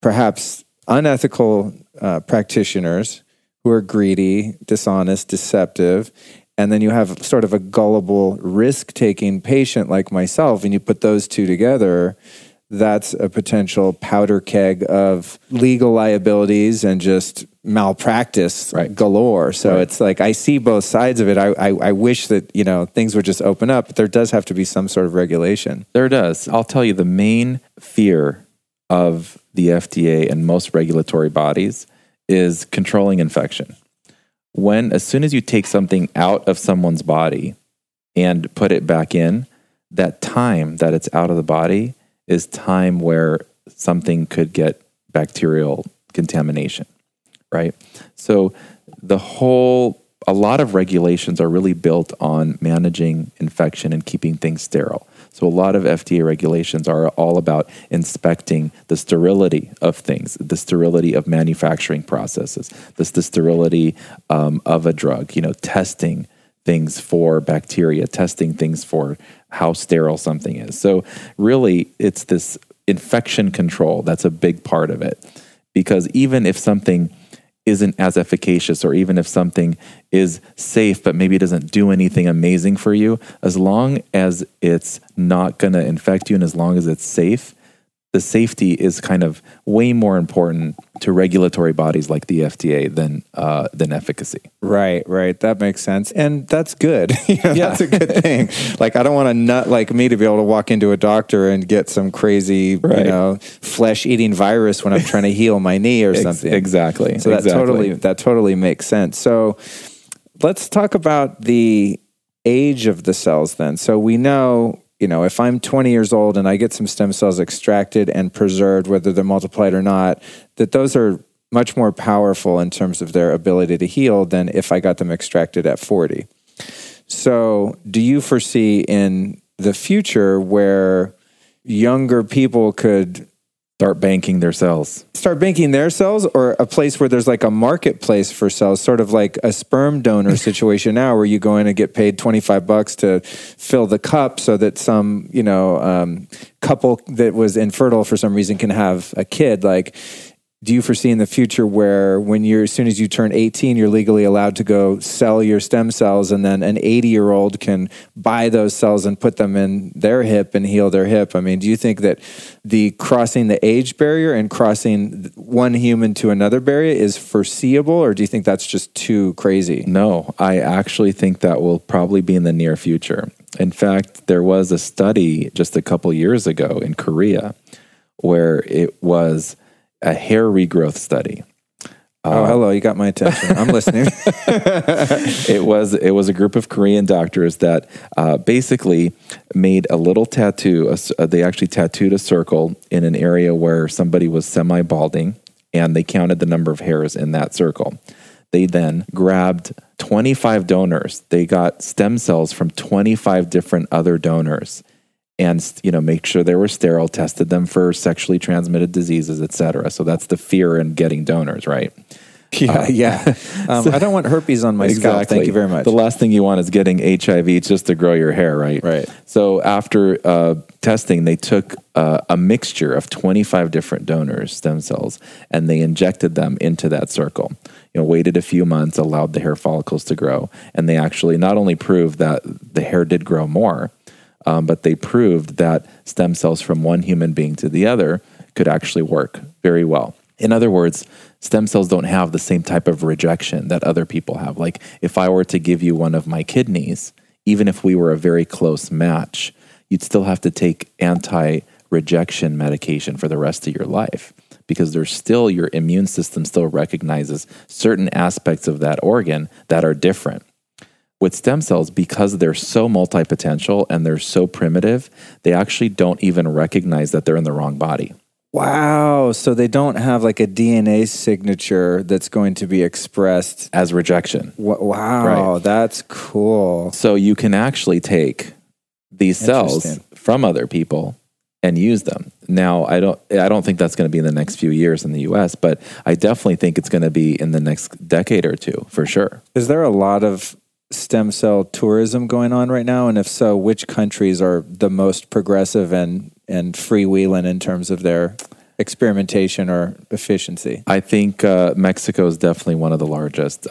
perhaps unethical practitioners who are greedy, dishonest, deceptive. And then you have sort of a gullible, risk-taking patient like myself. And you put those two together, that's a potential powder keg of legal liabilities and just malpractice galore. So it's like, I see both sides of it. I wish that, you know, things would just open up, but there does have to be some sort of regulation. There does. I'll tell you, the main fear of the FDA and most regulatory bodies is controlling infection. as soon as you take something out of someone's body and put it back in, that time that it's out of the body is time where something could get bacterial contamination, right? So a lot of regulations are really built on managing infection and keeping things sterile. So a lot of FDA regulations are all about inspecting the sterility of things, the sterility of manufacturing processes, the sterility of a drug, testing things for bacteria, testing things for how sterile something is. So really, it's this infection control that's a big part of it. Because even if something isn't as efficacious, or even if something is safe but maybe doesn't do anything amazing for you, as long as it's not going to infect you and as long as it's safe, the safety is kind of way more important to regulatory bodies like the FDA than efficacy. Right. That makes sense. And that's good. That's a good thing. I don't want a nut like me to be able to walk into a doctor and get some crazy, flesh-eating virus when I'm trying to heal my knee or something. Exactly. So that totally makes sense. So let's talk about the age of the cells then. So we know, if I'm 20 years old and I get some stem cells extracted and preserved, whether they're multiplied or not, that those are much more powerful in terms of their ability to heal than if I got them extracted at 40. So do you foresee in the future where younger people could start banking their cells, or a place where there's a marketplace for cells, sort of like a sperm donor situation now, where you go in and get paid $25 to fill the cup so that some, couple that was infertile for some reason can have a kid? Do you foresee in the future where as soon as you turn 18, you're legally allowed to go sell your stem cells, and then an 80-year-old can buy those cells and put them in their hip and heal their hip? I mean, do you think that crossing the age barrier and crossing one human to another barrier is foreseeable, or do you think that's just too crazy? No, I actually think that will probably be in the near future. In fact, there was a study just a couple years ago in Korea where it was a hair regrowth study. Hello, you got my attention. I'm listening. It was a group of Korean doctors that basically made a little tattoo. They actually tattooed a circle in an area where somebody was semi-balding, and they counted the number of hairs in that circle. They then grabbed 25 donors. They got stem cells from 25 different other donors, and make sure they were sterile, tested them for sexually transmitted diseases, et cetera. So that's the fear in getting donors, right? Yeah. I don't want herpes on my scalp. Thank you very much. The last thing you want is getting HIV just to grow your hair, right? Right. So after testing, they took a mixture of 25 different donors' stem cells, and they injected them into that circle. Waited a few months, allowed the hair follicles to grow, and they actually not only proved that the hair did grow more, but they proved that stem cells from one human being to the other could actually work very well. In other words, stem cells don't have the same type of rejection that other people have. If I were to give you one of my kidneys, even if we were a very close match, you'd still have to take anti-rejection medication for the rest of your life, because your immune system still recognizes certain aspects of that organ that are different. With stem cells, because they're so multi-potential and they're so primitive, they actually don't even recognize that they're in the wrong body. Wow. So they don't have a DNA signature that's going to be expressed as rejection. Wow. Right. That's cool. So you can actually take these cells from other people and use them. Now, I don't think that's going to be in the next few years in the US, but I definitely think it's going to be in the next decade or two for sure. Is there a lot of stem cell tourism going on right now? And if so, which countries are the most progressive and freewheeling in terms of their experimentation or efficiency? I think Mexico is definitely one of the largest.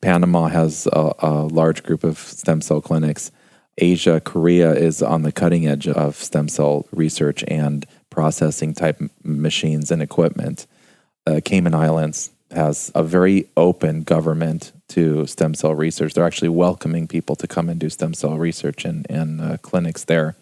Panama has a large group of stem cell clinics. Asia, Korea is on the cutting edge of stem cell research and processing type machines and equipment. Cayman Islands has a very open government to stem cell research. They're actually welcoming people to come and do stem cell research and clinics there.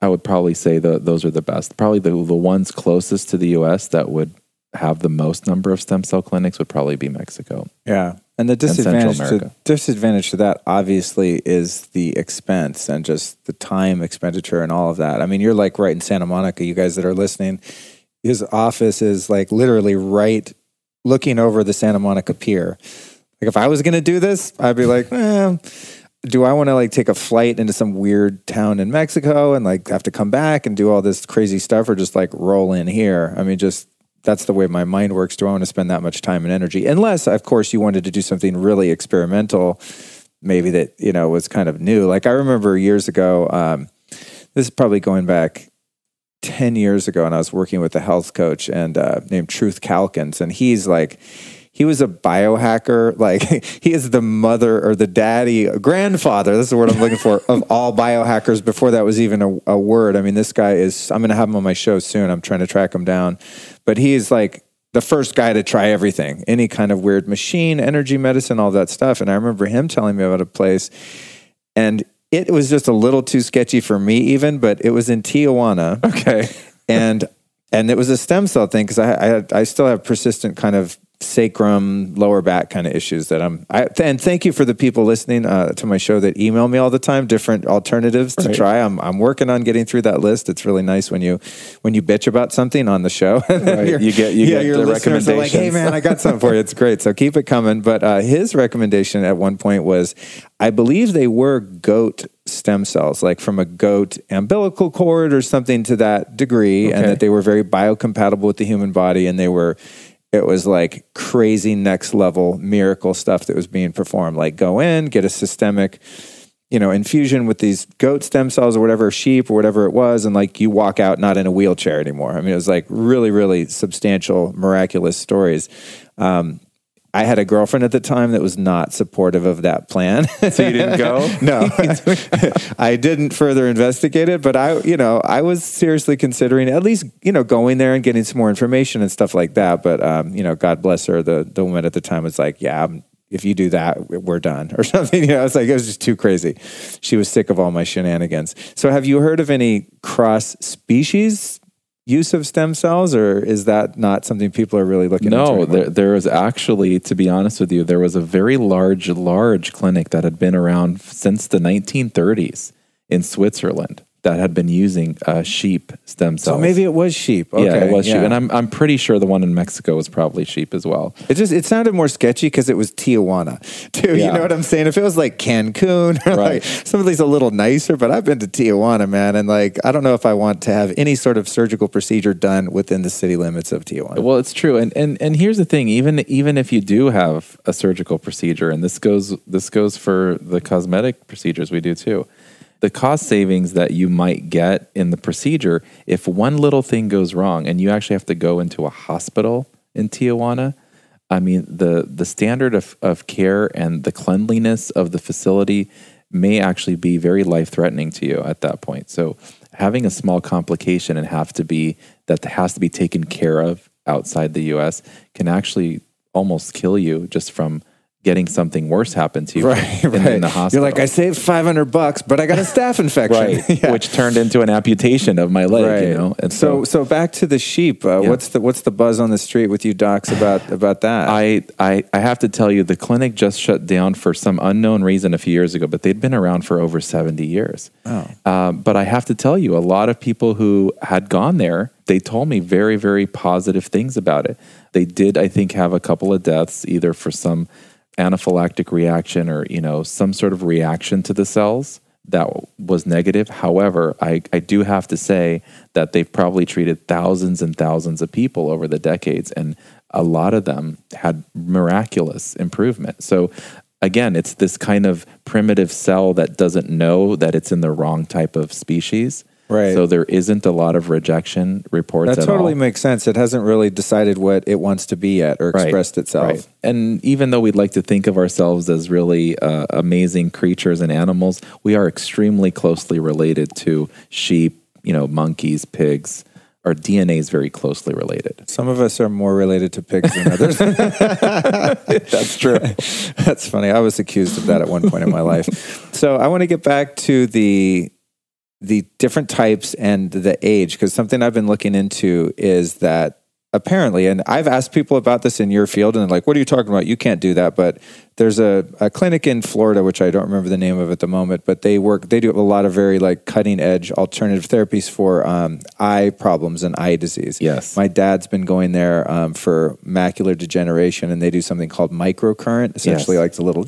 I would probably say those are the best. Probably the ones closest to the U.S. that would have the most number of stem cell clinics would probably be Mexico. Yeah. And the disadvantage to that obviously is the expense and just the time expenditure and all of that. I mean, you're like right in Santa Monica, you guys that are listening. His office is like literally right looking over the Santa Monica Pier. Like if I was going to do this, I'd be like, do I want to like take a flight into some weird town in Mexico and like have to come back and do all this crazy stuff or just like roll in here? I mean, just that's the way my mind works. Do I want to spend that much time and energy? Unless, of course, you wanted to do something really experimental, maybe that, you know, was kind of new. Like I remember years ago, this is probably going back 10 years ago, and I was working with a health coach and named Truth Calkins, and he's like, he was a biohacker. Like he is the mother or the daddy, grandfather. That's the word I'm looking for of all biohackers before that was even a word. I mean, this guy is, I'm going to have him on my show soon. I'm trying to track him down, but he is like the first guy to try everything, any kind of weird machine, energy medicine, all that stuff. And I remember him telling me about a place, and it was just a little too sketchy for me even, but it was in Tijuana. Okay. and it was a stem cell thing. Cause I still have persistent kind of sacrum, lower back kind of issues that and thank you for the people listening to my show that email me all the time, different alternatives to try. I'm working on getting through that list. It's really nice when you bitch about something on the show. You get the recommendations. Are like, hey man, I got something for you. It's great. So keep it coming. But his recommendation at one point was, I believe they were goat stem cells, like from a goat umbilical cord or something to that degree. Okay. And that they were very biocompatible with the human body, and it was like crazy next level miracle stuff that was being performed. Like go in, get a systemic, infusion with these goat stem cells or whatever, sheep or whatever it was. And like you walk out not in a wheelchair anymore. I mean, it was like really, really substantial, miraculous stories. I had a girlfriend at the time that was not supportive of that plan. So you didn't go? No. I didn't further investigate it, but I was seriously considering at least, going there and getting some more information and stuff like that. But, God bless her. The woman at the time was like, yeah, if you do that, we're done or something. It's like, it was just too crazy. She was sick of all my shenanigans. So have you heard of any cross species use of stem cells, or is that not something people are really looking into anymore? No, there is actually, to be honest with you, there was a very large clinic that had been around since the 1930s in Switzerland that had been using sheep stem cells. So maybe it was sheep. Okay. Yeah, it was sheep. And I'm pretty sure the one in Mexico was probably sheep as well. It sounded more sketchy because it was Tijuana too. Yeah. You know what I'm saying? If it was like Cancun or like some of these a little nicer, but I've been to Tijuana, man. And like, I don't know if I want to have any sort of surgical procedure done within the city limits of Tijuana. Well, it's true. And here's the thing, even if you do have a surgical procedure, and this goes for the cosmetic procedures we do too, the cost savings that you might get in the procedure, if one little thing goes wrong and you actually have to go into a hospital in Tijuana, I mean, the standard of care and the cleanliness of the facility may actually be very life-threatening to you at that point. So having a small complication and has to be taken care of outside the U.S. can actually almost kill you just from getting something worse happen to you in the hospital. You're like, I saved $500, but I got a staph infection, which turned into an amputation of my leg. Right. And so back to the sheep. What's the buzz on the street with you docs about that? I have to tell you, the clinic just shut down for some unknown reason a few years ago, but they'd been around for over 70 years. Oh. But I have to tell you, a lot of people who had gone there, they told me very, very positive things about it. They did, I think, have a couple of deaths either for some anaphylactic reaction or some sort of reaction to the cells that was negative. However, I do have to say that they've probably treated thousands and thousands of people over the decades, and a lot of them had miraculous improvement. So again, it's this kind of primitive cell that doesn't know that it's in the wrong type of species. Right. So there isn't a lot of rejection reports. That totally makes sense. It hasn't really decided what it wants to be yet or expressed itself. Right. And even though we'd like to think of ourselves as really amazing creatures and animals, we are extremely closely related to sheep, monkeys, pigs. Our DNA is very closely related. Some of us are more related to pigs than others. That's true. That's funny. I was accused of that at one point in my life. So I want to get back to the different types and the age, because something I've been looking into is that apparently, and I've asked people about this in your field, and they're like, what are you talking about? You can't do that. But there's a clinic in Florida, which I don't remember the name of at the moment, but they do a lot of very like cutting edge alternative therapies for eye problems and eye disease. Yes. My dad's been going there for macular degeneration, and they do something called microcurrent, essentially like the little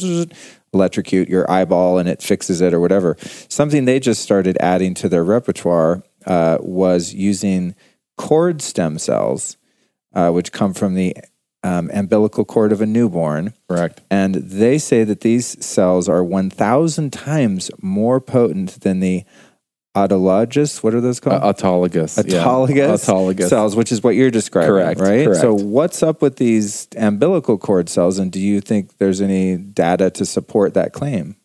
electrocute your eyeball and it fixes it or whatever. Something they just started adding to their repertoire was using cord stem cells, which come from the umbilical cord of a newborn. Correct. And they say that these cells are 1,000 times more potent than the autologous, what are those called? Autologous. Autologous cells, which is what you're describing, correct, right? Correct. So what's up with these umbilical cord cells, and do you think there's any data to support that claim?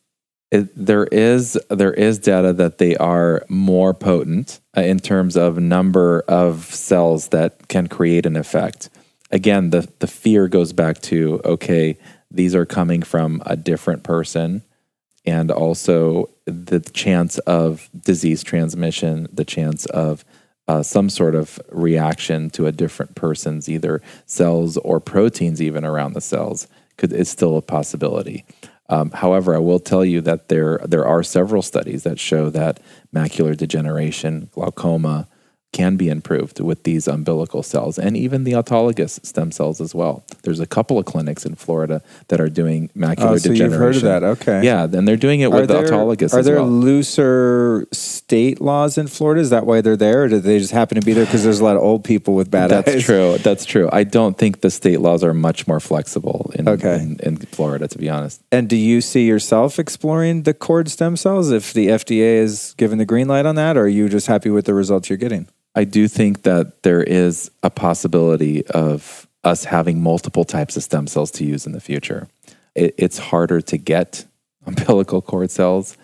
There is data that they are more potent in terms of number of cells that can create an effect. Again, the fear goes back to, okay, these are coming from a different person, and also the chance of disease transmission, the chance of some sort of reaction to a different person's either cells or proteins even around the cells is still a possibility. However, I will tell you that there are several studies that show that macular degeneration, glaucoma, can be improved with these umbilical cells and even the autologous stem cells as well. There's a couple of clinics in Florida that are doing macular degeneration. Oh, so you've heard of that, okay. Yeah, and they're doing it with the autologous as well. Are there looser state laws in Florida? Is that why they're there, or do they just happen to be there because there's a lot of old people with bad eyes? That's true. I don't think the state laws are much more flexible in Florida, to be honest. And do you see yourself exploring the cord stem cells if the FDA is given the green light on that, or are you just happy with the results you're getting? I do think that there is a possibility of us having multiple types of stem cells to use in the future. It's harder to get umbilical cord cells,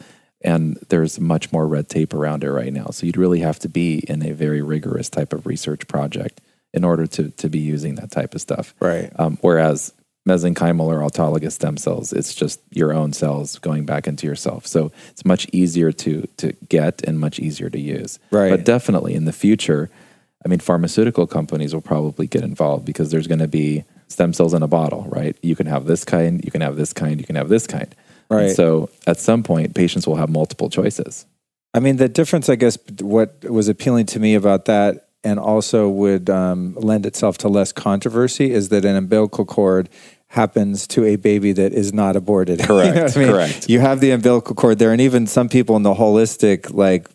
and there's much more red tape around it right now. So you'd really have to be in a very rigorous type of research project in order to be using that type of stuff. Right. Whereas mesenchymal or autologous stem cells, it's just your own cells going back into yourself. So it's much easier to get and much easier to use. Right. But definitely in the future, I mean, pharmaceutical companies will probably get involved because there's going to be stem cells in a bottle, right? You can have this kind, you can have this kind, you can have this kind. Right. And so at some point, patients will have multiple choices. I mean, the difference, I guess, what was appealing to me about that and also would lend itself to less controversy is that an umbilical cord happens to a baby that is not aborted. Correct. You know what I mean? Correct. You have the umbilical cord there, and even some people in the holistic, like,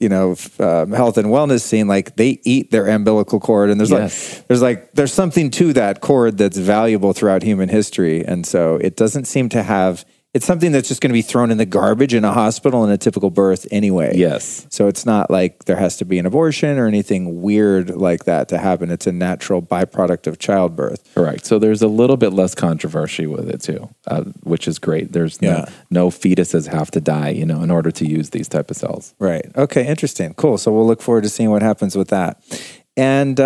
you know, health and wellness scene, like they eat their umbilical cord, and there's something to that cord that's valuable throughout human history, and so it doesn't seem to have. It's something that's just going to be thrown in the garbage in a hospital in a typical birth anyway. Yes. So it's not like there has to be an abortion or anything weird like that to happen. It's a natural byproduct of childbirth. Correct. So there's a little bit less controversy with it too, which is great. There's no fetuses have to die, you know, in order to use these type of cells. Right. Okay. Interesting. Cool. So we'll look forward to seeing what happens with that. And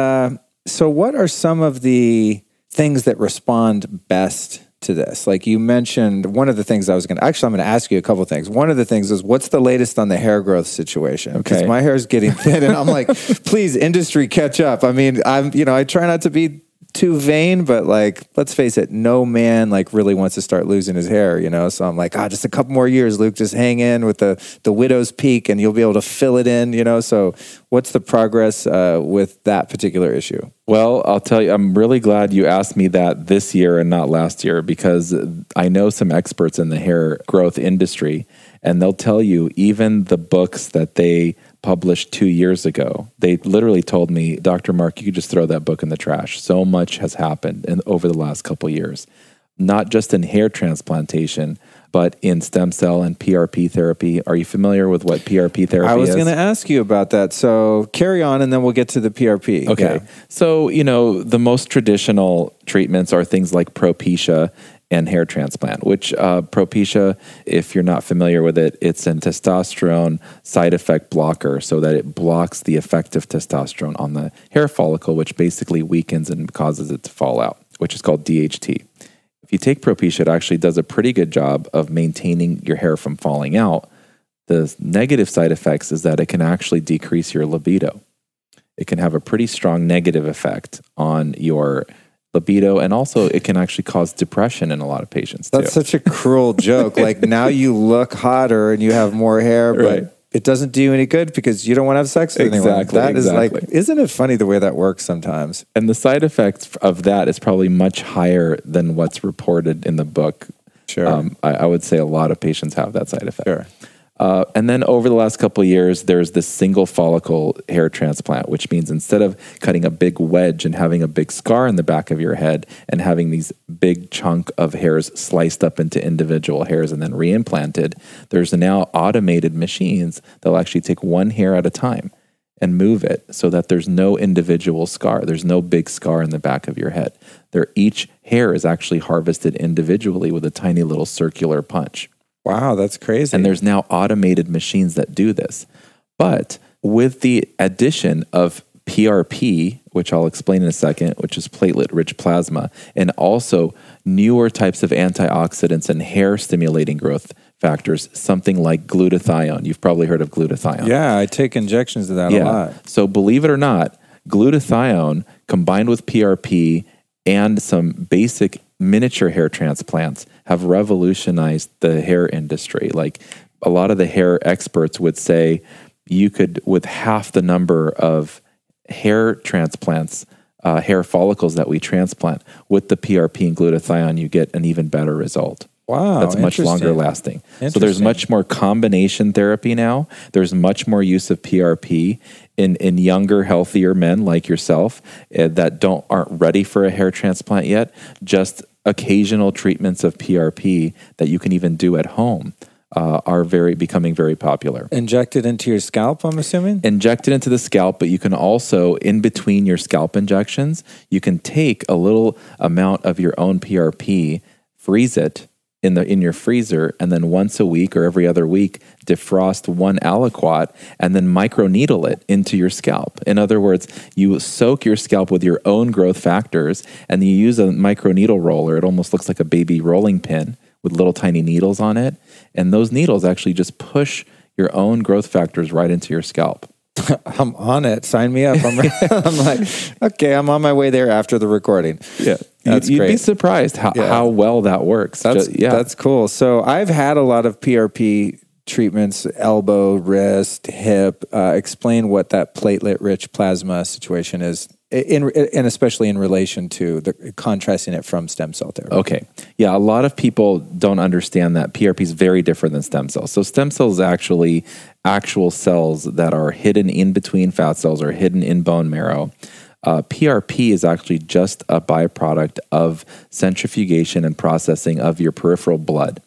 so what are some of the things that respond best to this? Like you mentioned, one of the things I'm going to ask you a couple of things. One of the things is what's the latest on the hair growth situation? Okay. Because my hair is getting thin and I'm like, please industry catch up. I mean, I try not to be too vain, but like, let's face it, no man like really wants to start losing his hair, you know? So I'm like, just a couple more years, Luke, just hang in with the widow's peak and you'll be able to fill it in, you know? So what's the progress with that particular issue? Well, I'll tell you, I'm really glad you asked me that this year and not last year, because I know some experts in the hair growth industry, and they'll tell you even the books that they published 2 years ago, they literally told me, Dr. Mark, you could just throw that book in the trash. So much has happened over the last couple of years, not just in hair transplantation, but in stem cell and PRP therapy. Are you familiar with what PRP therapy is? I was going to ask you about that. So carry on, and then we'll get to the PRP. Okay. Yeah. So, you know, the most traditional treatments are things like Propecia and hair transplant, which Propecia, if you're not familiar with it, it's a testosterone side effect blocker so that it blocks the effect of testosterone on the hair follicle, which basically weakens and causes it to fall out, which is called DHT. If you take Propecia, it actually does a pretty good job of maintaining your hair from falling out. The negative side effects is that it can actually decrease your libido. it can have a pretty strong negative effect on your libido, and also it can actually cause depression in a lot of patients too. That's such a cruel joke. Like, now you look hotter and you have more hair, right, but it doesn't do you any good because you don't want to have sex with anyone. That is like, isn't it funny the way that works sometimes? And the side effects of that is probably much higher than what's reported in the book. Sure. I would say a lot of patients have that side effect. Sure. And then over the last couple of years, there's this single follicle hair transplant, which means instead of cutting a big wedge and having a big scar in the back of your head and having these big chunk of hairs sliced up into individual hairs and then reimplanted, there's now automated machines that'll actually take one hair at a time and move it so that there's no individual scar. There's no big scar in the back of your head. Each hair is actually harvested individually with a tiny little circular punch. Wow, that's crazy. And there's now automated machines that do this. But with the addition of PRP, which I'll explain in a second, which is platelet-rich plasma, and also newer types of antioxidants and hair-stimulating growth factors, something like glutathione. You've probably heard of glutathione. Yeah, I take injections of that a lot. So believe it or not, glutathione combined with PRP and some basic miniature hair transplants have revolutionized the hair industry. Like, a lot of the hair experts would say you could, with half the number of hair transplants, hair follicles that we transplant, with the PRP and glutathione, you get an even better result. Wow. That's much longer lasting. So there's much more combination therapy now. There's much more use of PRP in younger, healthier men like yourself that aren't ready for a hair transplant yet. Just occasional treatments of PRP that you can even do at home are becoming very popular. Injected into your scalp, I'm assuming? Injected into the scalp, but you can also, in between your scalp injections, you can take a little amount of your own PRP, freeze it in your freezer, and then once a week or every other week, defrost one aliquot and then microneedle it into your scalp. In other words, you soak your scalp with your own growth factors, and you use a microneedle roller. It almost looks like a baby rolling pin with little tiny needles on it. And those needles actually just push your own growth factors right into your scalp. I'm on it. Sign me up. I'm like, okay, I'm on my way there after the recording. Yeah. You'd be surprised how well that works. That's cool. So I've had a lot of PRP treatments, elbow, wrist, hip. Explain what that platelet-rich plasma situation is, and especially in relation to contrasting it from stem cell therapy. Okay. Yeah, a lot of people don't understand that PRP is very different than stem cells. So stem cells actually actual cells that are hidden in between fat cells or hidden in bone marrow. PRP is actually just a byproduct of centrifugation and processing of your peripheral blood.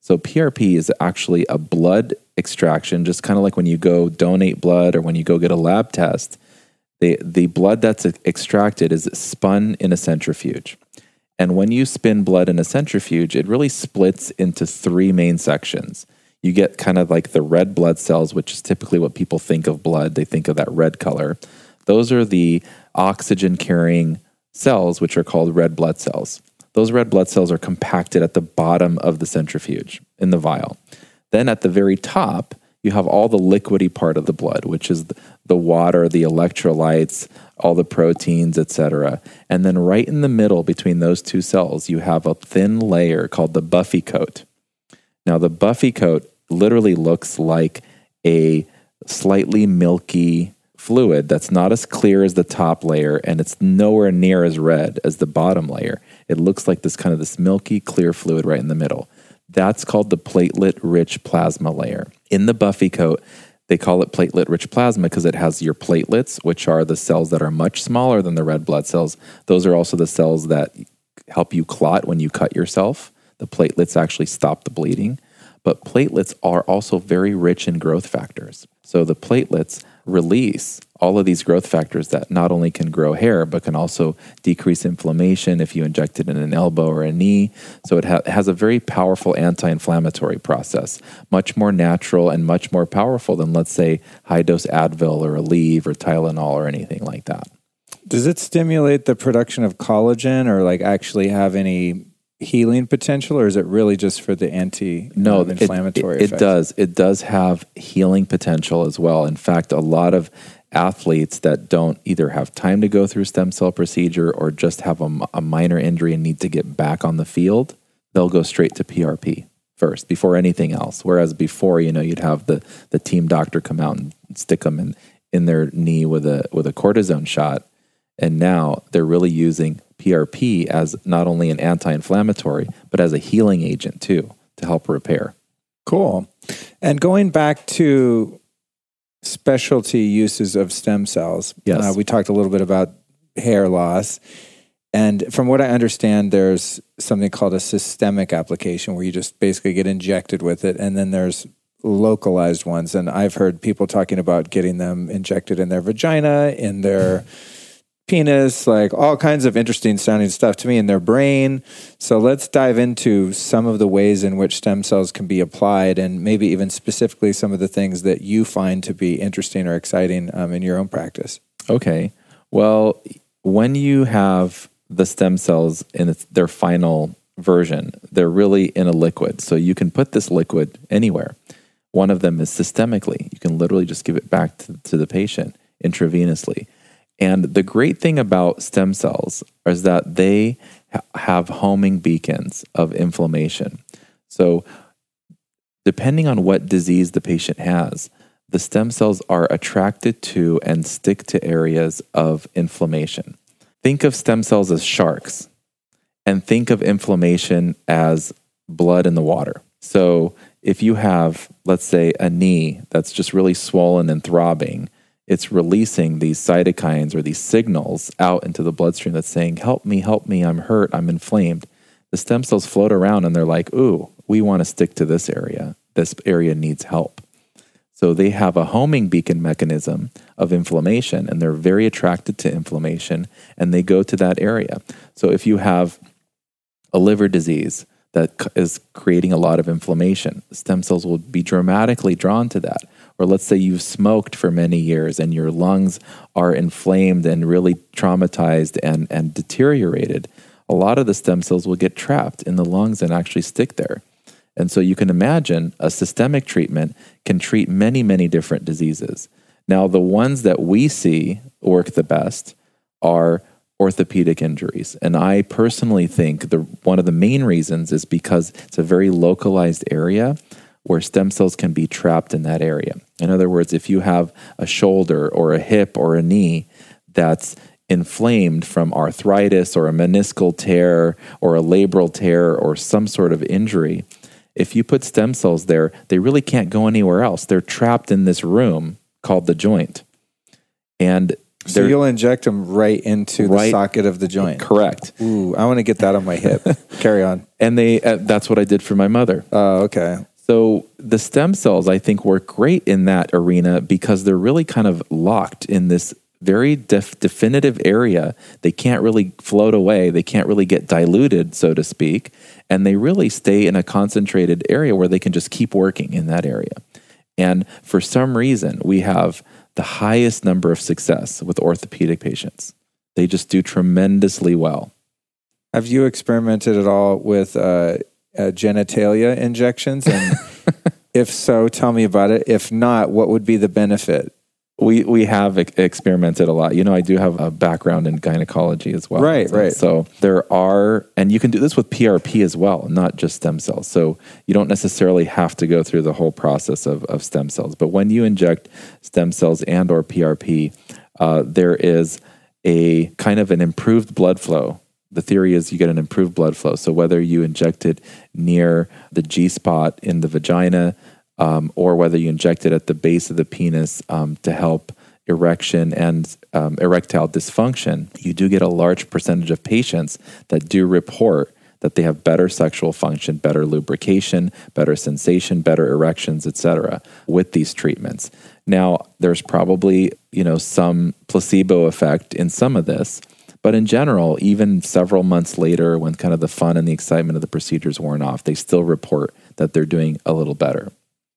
So PRP is actually a blood extraction, just kind of like when you go donate blood or when you go get a lab test. The blood that's extracted is spun in a centrifuge. And when you spin blood in a centrifuge, it really splits into three main sections. You get kind of like the red blood cells, which is typically what people think of blood. They think of that red color. Those are the oxygen-carrying cells, which are called red blood cells. Those red blood cells are compacted at the bottom of the centrifuge in the vial. Then at the very top, you have all the liquidy part of the blood, which is the water, the electrolytes, all the proteins, etc. And then right in the middle between those two cells, you have a thin layer called the buffy coat. Now, the buffy coat literally looks like a slightly milky fluid that's not as clear as the top layer, and it's nowhere near as red as the bottom layer. It looks like this kind of this milky clear fluid right in the middle. That's called the platelet-rich plasma layer. In the buffy coat, they call it platelet-rich plasma because it has your platelets, which are the cells that are much smaller than the red blood cells. Those are also the cells that help you clot when you cut yourself. The platelets actually stop the bleeding. But platelets are also very rich in growth factors. So the platelets release all of these growth factors that not only can grow hair, but can also decrease inflammation if you inject it in an elbow or a knee. So it has a very powerful anti-inflammatory process, much more natural and much more powerful than, let's say, high-dose Advil or Aleve or Tylenol or anything like that. Does it stimulate the production of collagen or like actually have any healing potential, or is it really just for the anti-inflammatory effect? It does have healing potential as well. In fact, a lot of athletes that don't either have time to go through stem cell procedure or just have a minor injury and need to get back on the field, they'll go straight to PRP first before anything else. Whereas before, you know, you'd have the team doctor come out and stick them in their knee with a cortisone shot. And now they're really using PRP as not only an anti-inflammatory, but as a healing agent too, to help repair. Cool. And going back to specialty uses of stem cells, yes. We talked a little bit about hair loss. And from what I understand, there's something called a systemic application where you just basically get injected with it. And then there's localized ones. And I've heard people talking about getting them injected in their vagina, in their penis, like all kinds of interesting sounding stuff to me, in their brain. So let's dive into some of the ways in which stem cells can be applied, and maybe even specifically some of the things that you find to be interesting or exciting in your own practice. Okay. Well, when you have the stem cells in their final version, they're really in a liquid. So you can put this liquid anywhere. One of them is systemically. You can literally just give it back to the patient intravenously. And the great thing about stem cells is that they have homing beacons of inflammation. So depending on what disease the patient has, the stem cells are attracted to and stick to areas of inflammation. Think of stem cells as sharks, and think of inflammation as blood in the water. So if you have, let's say, a knee that's just really swollen and throbbing, it's releasing these cytokines or these signals out into the bloodstream that's saying, help me, I'm hurt, I'm inflamed. The stem cells float around and they're like, ooh, we want to stick to this area. This area needs help. So they have a homing beacon mechanism of inflammation, and they're very attracted to inflammation, and they go to that area. So if you have a liver disease that is creating a lot of inflammation, stem cells will be dramatically drawn to that. Or let's say you've smoked for many years and your lungs are inflamed and really traumatized and deteriorated, a lot of the stem cells will get trapped in the lungs and actually stick there. And so you can imagine a systemic treatment can treat many, many different diseases. Now, the ones that we see work the best are orthopedic injuries. And I personally think one of the main reasons is because it's a very localized area where stem cells can be trapped in that area. In other words, if you have a shoulder or a hip or a knee that's inflamed from arthritis or a meniscal tear or a labral tear or some sort of injury, if you put stem cells there, they really can't go anywhere else. They're trapped in this room called the joint. And so you'll inject them right into the socket of the joint. Correct. Ooh, I want to get that on my hip. Carry on. And that's what I did for my mother. Oh, okay. So the stem cells, I think, work great in that arena because they're really kind of locked in this very definitive area. They can't really float away. They can't really get diluted, so to speak. And they really stay in a concentrated area where they can just keep working in that area. And for some reason, we have the highest number of success with orthopedic patients. They just do tremendously well. Have you experimented at all with genitalia injections? And if so, tell me about it. If not, what would be the benefit? We have experimented a lot. You know, I do have a background in gynecology as well. Right. So there are, and you can do this with PRP as well, not just stem cells. So you don't necessarily have to go through the whole process of stem cells. But when you inject stem cells and or PRP, there is a kind of an improved blood flow. The theory is you get an improved blood flow. So whether you inject it near the G-spot in the vagina or whether you inject it at the base of the penis to help erection and erectile dysfunction, you do get a large percentage of patients that do report that they have better sexual function, better lubrication, better sensation, better erections, etc., with these treatments. Now, there's probably, some placebo effect in some of this. But in general, even several months later, when kind of the fun and the excitement of the procedure's worn off, they still report that they're doing a little better.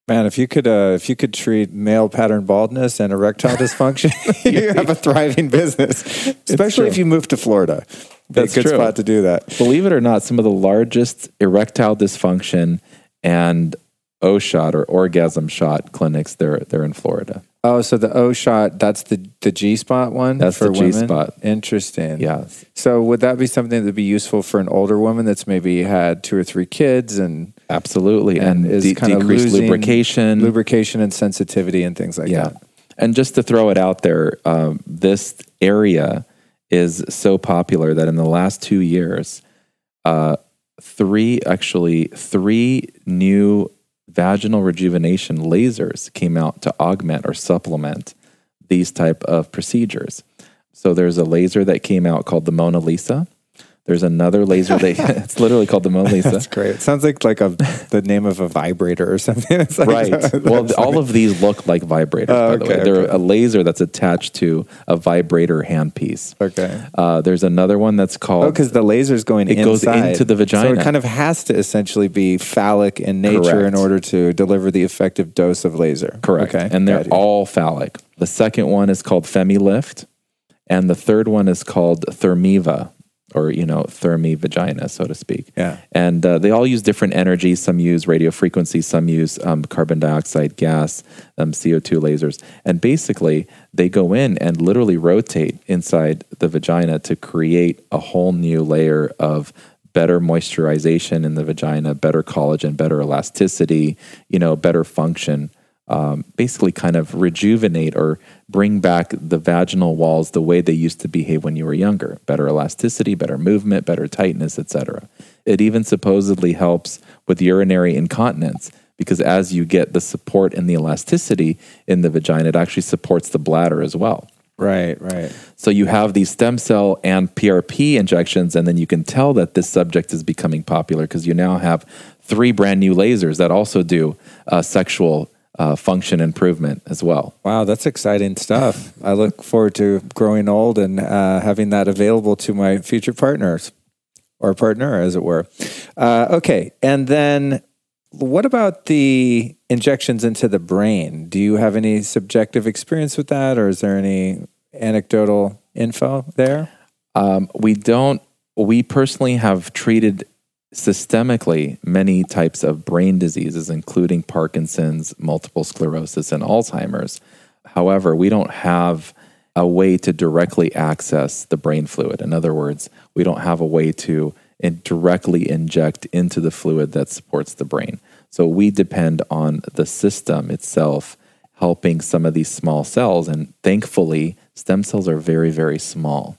Man, if you could treat male pattern baldness and erectile dysfunction, you have a thriving business, especially if you move to Florida. That's a good spot to do that. Believe it or not, some of the largest erectile dysfunction and O shot or orgasm shot clinics. They're in Florida. Oh, so the O shot, that's the G spot one? That's for the G spot. Interesting. Yes. So would that be something that would be useful for an older woman that's maybe had 2 or 3 kids and absolutely and is kind of losing lubrication and sensitivity and things like that? And just to throw it out there, this area is so popular that in the last 2 years, three new vaginal rejuvenation lasers came out to augment or supplement these type of procedures. So there's a laser that came out called the Mona Lisa. There's another laser that it's literally called the Mona Lisa. That's great. It sounds like the name of a vibrator or something. It's like, right. All of these look like vibrators, by the way. They're a laser that's attached to a vibrator handpiece. Okay. There's another one that's called... Oh, because the laser's going inside. It goes into the vagina. So it kind of has to essentially be phallic in nature in order to deliver the effective dose of laser. Correct. Okay. And they're all phallic. The second one is called FemiLift. And the third one is called Thermiva. Or, thermi vagina, so to speak. Yeah. And they all use different energies. Some use radio frequency. Some use carbon dioxide gas, CO2 lasers. And basically, they go in and literally rotate inside the vagina to create a whole new layer of better moisturization in the vagina, better collagen, better elasticity, better function. Basically kind of rejuvenate or bring back the vaginal walls the way they used to behave when you were younger. Better elasticity, better movement, better tightness, etc. It even supposedly helps with urinary incontinence because as you get the support and the elasticity in the vagina, it actually supports the bladder as well. Right. So you have these stem cell and PRP injections, and then you can tell that this subject is becoming popular because you now have 3 brand new lasers that also do sexual function improvement as well. Wow, that's exciting stuff. I look forward to growing old and having that available to my future partners or partner, as it were. Okay, and then what about the injections into the brain? Do you have any subjective experience with that, or is there any anecdotal info there? We don't. We personally have treated systemically many types of brain diseases, including Parkinson's, multiple sclerosis, and Alzheimer's. However, we don't have a way to directly access the brain fluid. In other words, we don't have a way to directly inject into the fluid that supports the brain. So we depend on the system itself helping some of these small cells. And thankfully, stem cells are very, very small.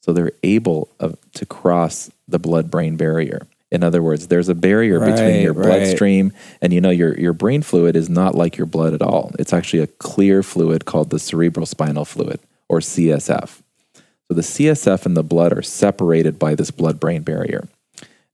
So they're able to cross the blood-brain barrier. In other words, there's a barrier between your bloodstream and your brain fluid is not like your blood at all. It's actually a clear fluid called the cerebrospinal fluid or CSF. So the CSF and the blood are separated by this blood-brain barrier.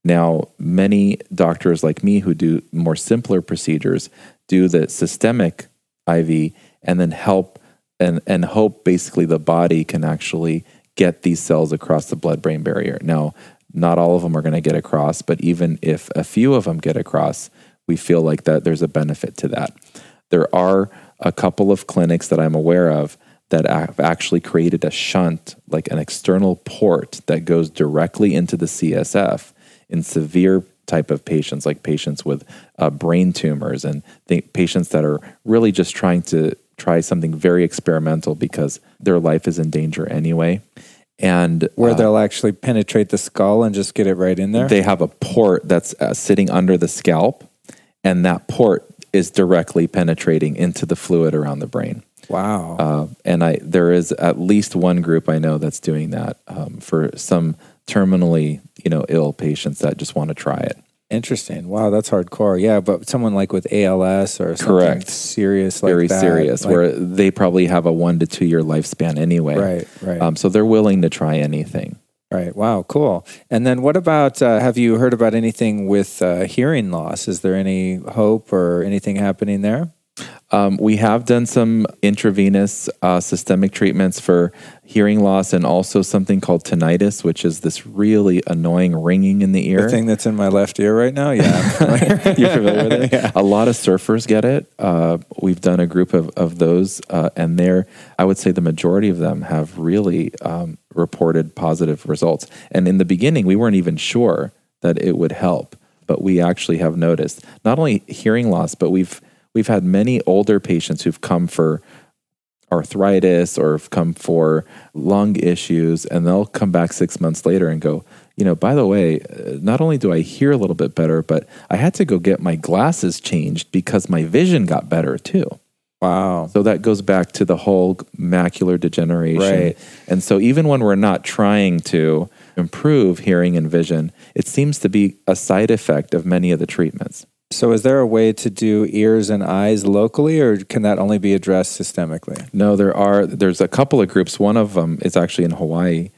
Now, many doctors like me who do more simpler procedures do the systemic IV and then help and hope basically the body can actually get these cells across the blood-brain barrier. Now, not all of them are going to get across, but even if a few of them get across, we feel like that there's a benefit to that. There are a couple of clinics that I'm aware of that have actually created a shunt, like an external port that goes directly into the CSF in severe type of patients, like patients with brain tumors and patients that are really just trying to try something very experimental because their life is in danger anyway. And where they'll actually penetrate the skull and just get it right in there? They have a port that's sitting under the scalp, and that port is directly penetrating into the fluid around the brain. Wow. And there is at least one group I know that's doing that for some terminally ill patients that just want to try it. Interesting. Wow, that's hardcore. Yeah, but someone like with ALS or something serious like very that. Very serious, where they probably have a 1 to 2 year lifespan anyway. Right. So they're willing to try anything. Right. Wow, cool. And then what about, have you heard about anything with hearing loss? Is there any hope or anything happening there? We have done some intravenous systemic treatments for hearing loss and also something called tinnitus, which is this really annoying ringing in the ear. The thing that's in my left ear right now? Yeah. You're familiar with it? Yeah. A lot of surfers get it. We've done a group of those, and I would say the majority of them have really reported positive results. And in the beginning, we weren't even sure that it would help. but we actually have noticed not only hearing loss, but we've had many older patients who've come for arthritis or have come for lung issues, and they'll come back 6 months later and go, you know, by the way, not only do I hear a little bit better, but I had to go get my glasses changed because my vision got better too. Wow. So that goes back to the whole macular degeneration. Right. And so even when we're not trying to improve hearing and vision, it seems to be a side effect of many of the treatments. So is there a way to do ears and eyes locally, or can that only be addressed systemically? No, there's a couple of groups. One of them is actually in Hawaii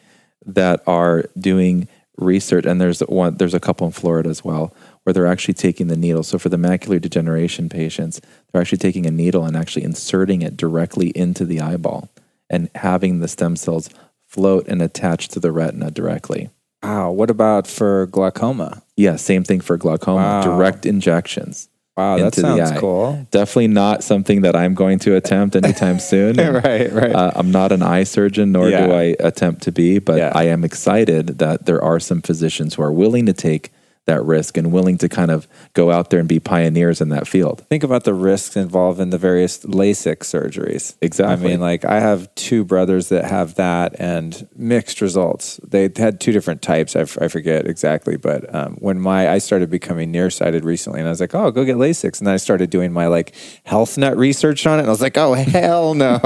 that are doing research, and there's a couple in Florida as well, where they're actually taking the needle. So for the macular degeneration patients, they're actually taking a needle and actually inserting it directly into the eyeball and having the stem cells float and attach to the retina directly. Wow. What about for glaucoma? Yeah, same thing for glaucoma. Wow. Direct injections. Wow, that sounds cool. Definitely not something that I'm going to attempt anytime soon. Right. I'm not an eye surgeon, nor do I attempt to be, but I am excited that there are some physicians who are willing to take that risk and willing to kind of go out there and be pioneers in that field. Think about the risks involved in the various LASIK surgeries. Exactly. I mean, like, I have two brothers that have that and mixed results. They had two different types. I forget exactly, but when I started becoming nearsighted recently, and I was like, oh, go get LASIK. And then I started doing my like health net research on it. And I was like, oh, hell no,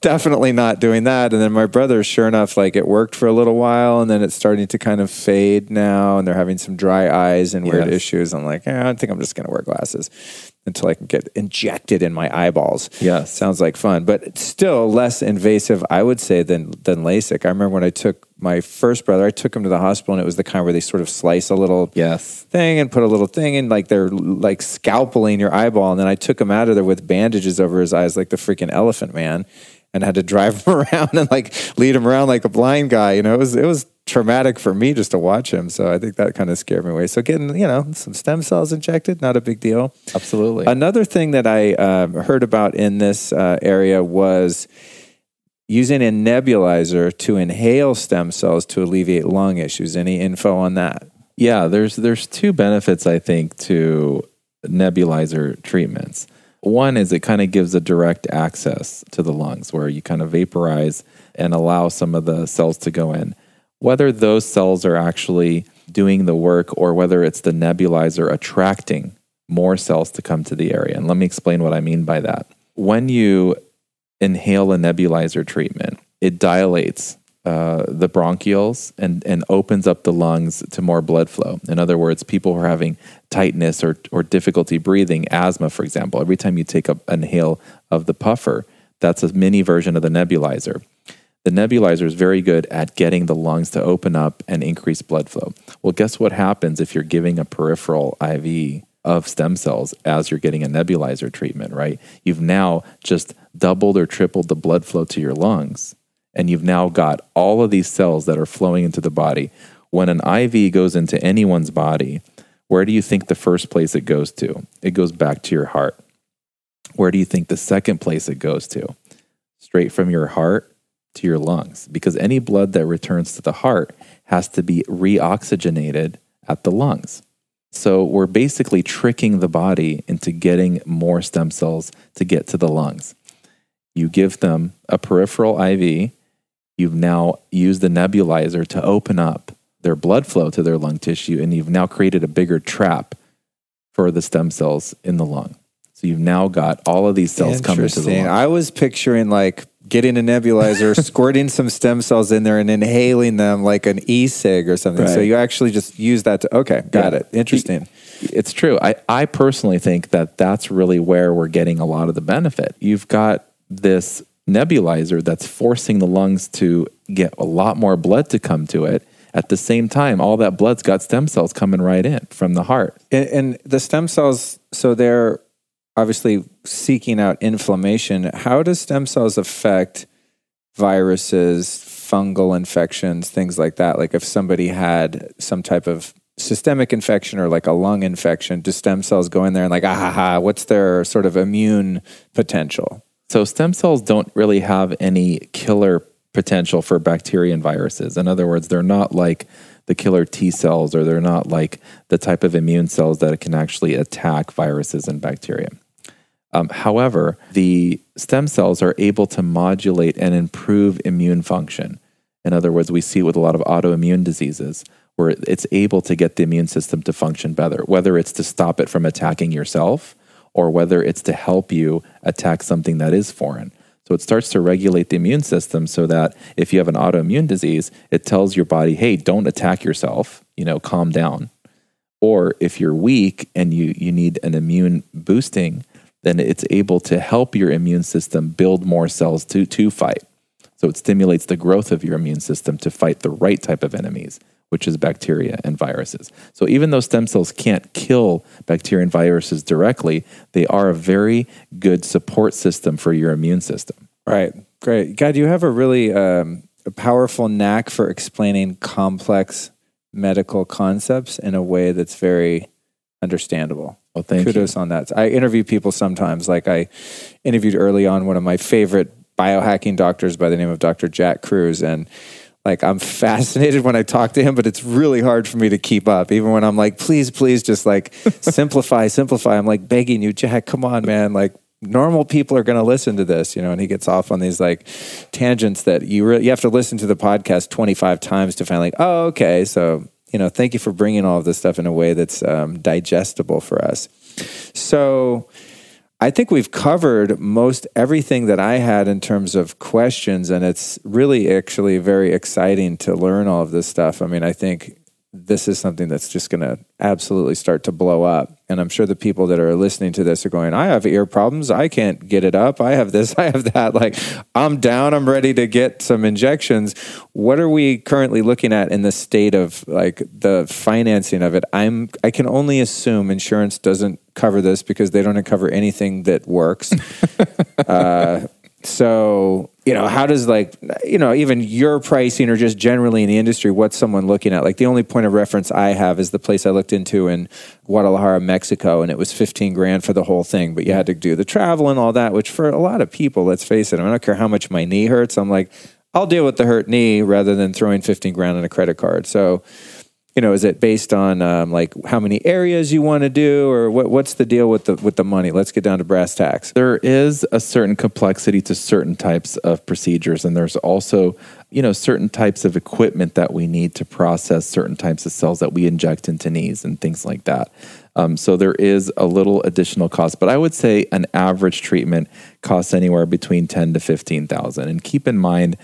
definitely not doing that. And then my brother, sure enough, like it worked for a little while, and then it's starting to kind of fade now, and they're having some dry eyes and weird issues. I'm like, I think I'm just going to wear glasses until I can get injected in my eyeballs. Yeah. Sounds like fun, but still less invasive, I would say, than LASIK. I remember when I took my first brother, I took him to the hospital, and it was the kind where they sort of slice a little thing and put a little thing in, like they're like scalpeling your eyeball. And then I took him out of there with bandages over his eyes, like the freaking Elephant Man, and had to drive him around and like lead him around like a blind guy. You know, it was traumatic for me just to watch him. So I think that kind of scared me away. So getting, some stem cells injected, not a big deal. Absolutely. Another thing that I heard about in this area was using a nebulizer to inhale stem cells to alleviate lung issues. Any info on that? Yeah, there's two benefits, I think, to nebulizer treatments. One is it kind of gives a direct access to the lungs, where you kind of vaporize and allow some of the cells to go in. Whether those cells are actually doing the work or whether it's the nebulizer attracting more cells to come to the area. And let me explain what I mean by that. When you inhale a nebulizer treatment, it dilates the bronchioles and opens up the lungs to more blood flow. In other words, people who are having tightness or difficulty breathing, asthma, for example, every time you take an inhale of the puffer, that's a mini version of the nebulizer. The nebulizer is very good at getting the lungs to open up and increase blood flow. Well, guess what happens if you're giving a peripheral IV of stem cells as you're getting a nebulizer treatment, right? You've now just doubled or tripled the blood flow to your lungs, and you've now got all of these cells that are flowing into the body. When an IV goes into anyone's body, where do you think the first place it goes to? It goes back to your heart. Where do you think the second place it goes to? Straight from your heart to your lungs, because any blood that returns to the heart has to be reoxygenated at the lungs. So we're basically tricking the body into getting more stem cells to get to the lungs. You give them a peripheral IV, you've now used the nebulizer to open up their blood flow to their lung tissue, and you've now created a bigger trap for the stem cells in the lung. So you've now got all of these cells coming to the lung. I was picturing like getting a nebulizer, squirting some stem cells in there and inhaling them like an e-cig or something. Right. So you actually just use that to, got it. Interesting. It's true. I personally think that that's really where we're getting a lot of the benefit. You've got this nebulizer that's forcing the lungs to get a lot more blood to come to it. At the same time, all that blood's got stem cells coming right in from the heart. And the stem cells, so they're obviously seeking out inflammation. How does stem cells affect viruses, fungal infections, things like that? Like if somebody had some type of systemic infection or like a lung infection, do stem cells go in there and like, what's their sort of immune potential? So stem cells don't really have any killer potential for bacteria and viruses. In other words, they're not like the killer T cells, or they're not like the type of immune cells that can actually attack viruses and bacteria. However, the stem cells are able to modulate and improve immune function. In other words, we see it with a lot of autoimmune diseases where it's able to get the immune system to function better, whether it's to stop it from attacking yourself or whether it's to help you attack something that is foreign. So it starts to regulate the immune system so that if you have an autoimmune disease, it tells your body, hey, don't attack yourself, calm down. Or if you're weak and you need an immune boosting, then it's able to help your immune system build more cells to fight. So it stimulates the growth of your immune system to fight the right type of enemies, which is bacteria and viruses. So even though stem cells can't kill bacteria and viruses directly, they are a very good support system for your immune system. Right. Great. God, you have a really a powerful knack for explaining complex medical concepts in a way that's very understandable. Well, thank you. Kudos on that. I interview people sometimes. Like I interviewed early on one of my favorite biohacking doctors by the name of Dr. Jack Cruz, and I'm fascinated when I talk to him, but it's really hard for me to keep up. Even when I'm like, please, just simplify. I'm like begging you, Jack, come on, man. Normal people are going to listen to this, and he gets off on these tangents that you have to listen to the podcast 25 times to finally, oh, okay. So, thank you for bringing all of this stuff in a way that's digestible for us. So I think we've covered most everything that I had in terms of questions, and it's really actually very exciting to learn all of this stuff. I mean, I think this is something that's just going to absolutely start to blow up. And I'm sure the people that are listening to this are going, I have ear problems. I can't get it up. I have this, I have that. I'm down. I'm ready to get some injections. What are we currently looking at in the state of the financing of it? I can only assume insurance doesn't cover this because they don't cover anything that works. So, how does even your pricing or just generally in the industry, what's someone looking at? The only point of reference I have is the place I looked into in Guadalajara, Mexico, and it was $15,000 for the whole thing, but you had to do the travel and all that, which for a lot of people, let's face it, I don't care how much my knee hurts. I'm like, I'll deal with the hurt knee rather than throwing $15,000 on a credit card. So, is it based on how many areas you want to do, or what's the deal with the money? Let's get down to brass tacks. There is a certain complexity to certain types of procedures, and there's also certain types of equipment that we need to process certain types of cells that we inject into knees and things like that. So there is a little additional cost, but I would say an average treatment costs anywhere between $10,000 to $15,000. And keep in mind,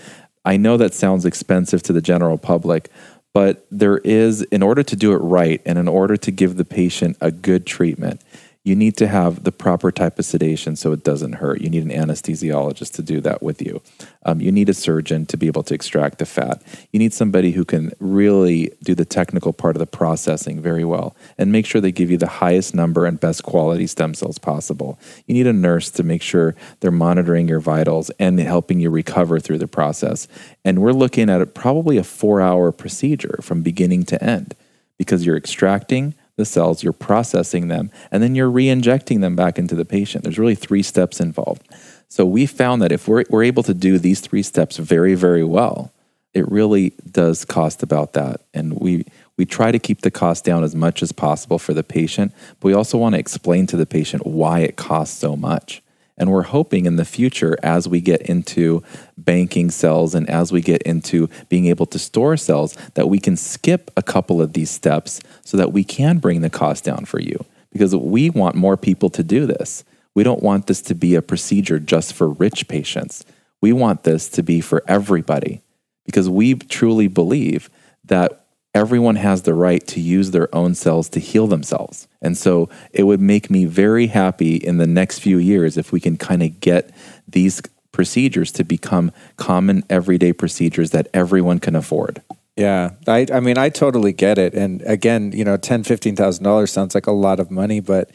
I know that sounds expensive to the general public. But there is, in order to do it right and in order to give the patient a good treatment, you need to have the proper type of sedation so it doesn't hurt. You need an anesthesiologist to do that with you. You need a surgeon to be able to extract the fat. You need somebody who can really do the technical part of the processing very well and make sure they give you the highest number and best quality stem cells possible. You need a nurse to make sure they're monitoring your vitals and helping you recover through the process. And we're looking at probably a 4-hour procedure from beginning to end because you're extracting the cells, you're processing them, and then you're re-injecting them back into the patient. There's really 3 steps involved. So we found that if we're able to do these 3 steps very, very well, it really does cost about that. And we try to keep the cost down as much as possible for the patient, but we also want to explain to the patient why it costs so much. And we're hoping in the future, as we get into banking cells and as we get into being able to store cells, that we can skip a couple of these steps so that we can bring the cost down for you. Because we want more people to do this. We don't want this to be a procedure just for rich patients. We want this to be for everybody. Because we truly believe that everyone has the right to use their own cells to heal themselves. And so it would make me very happy in the next few years if we can kind of get these procedures to become common everyday procedures that everyone can afford. Yeah. I mean, I totally get it. And again, $10,000, $15,000 sounds like a lot of money, but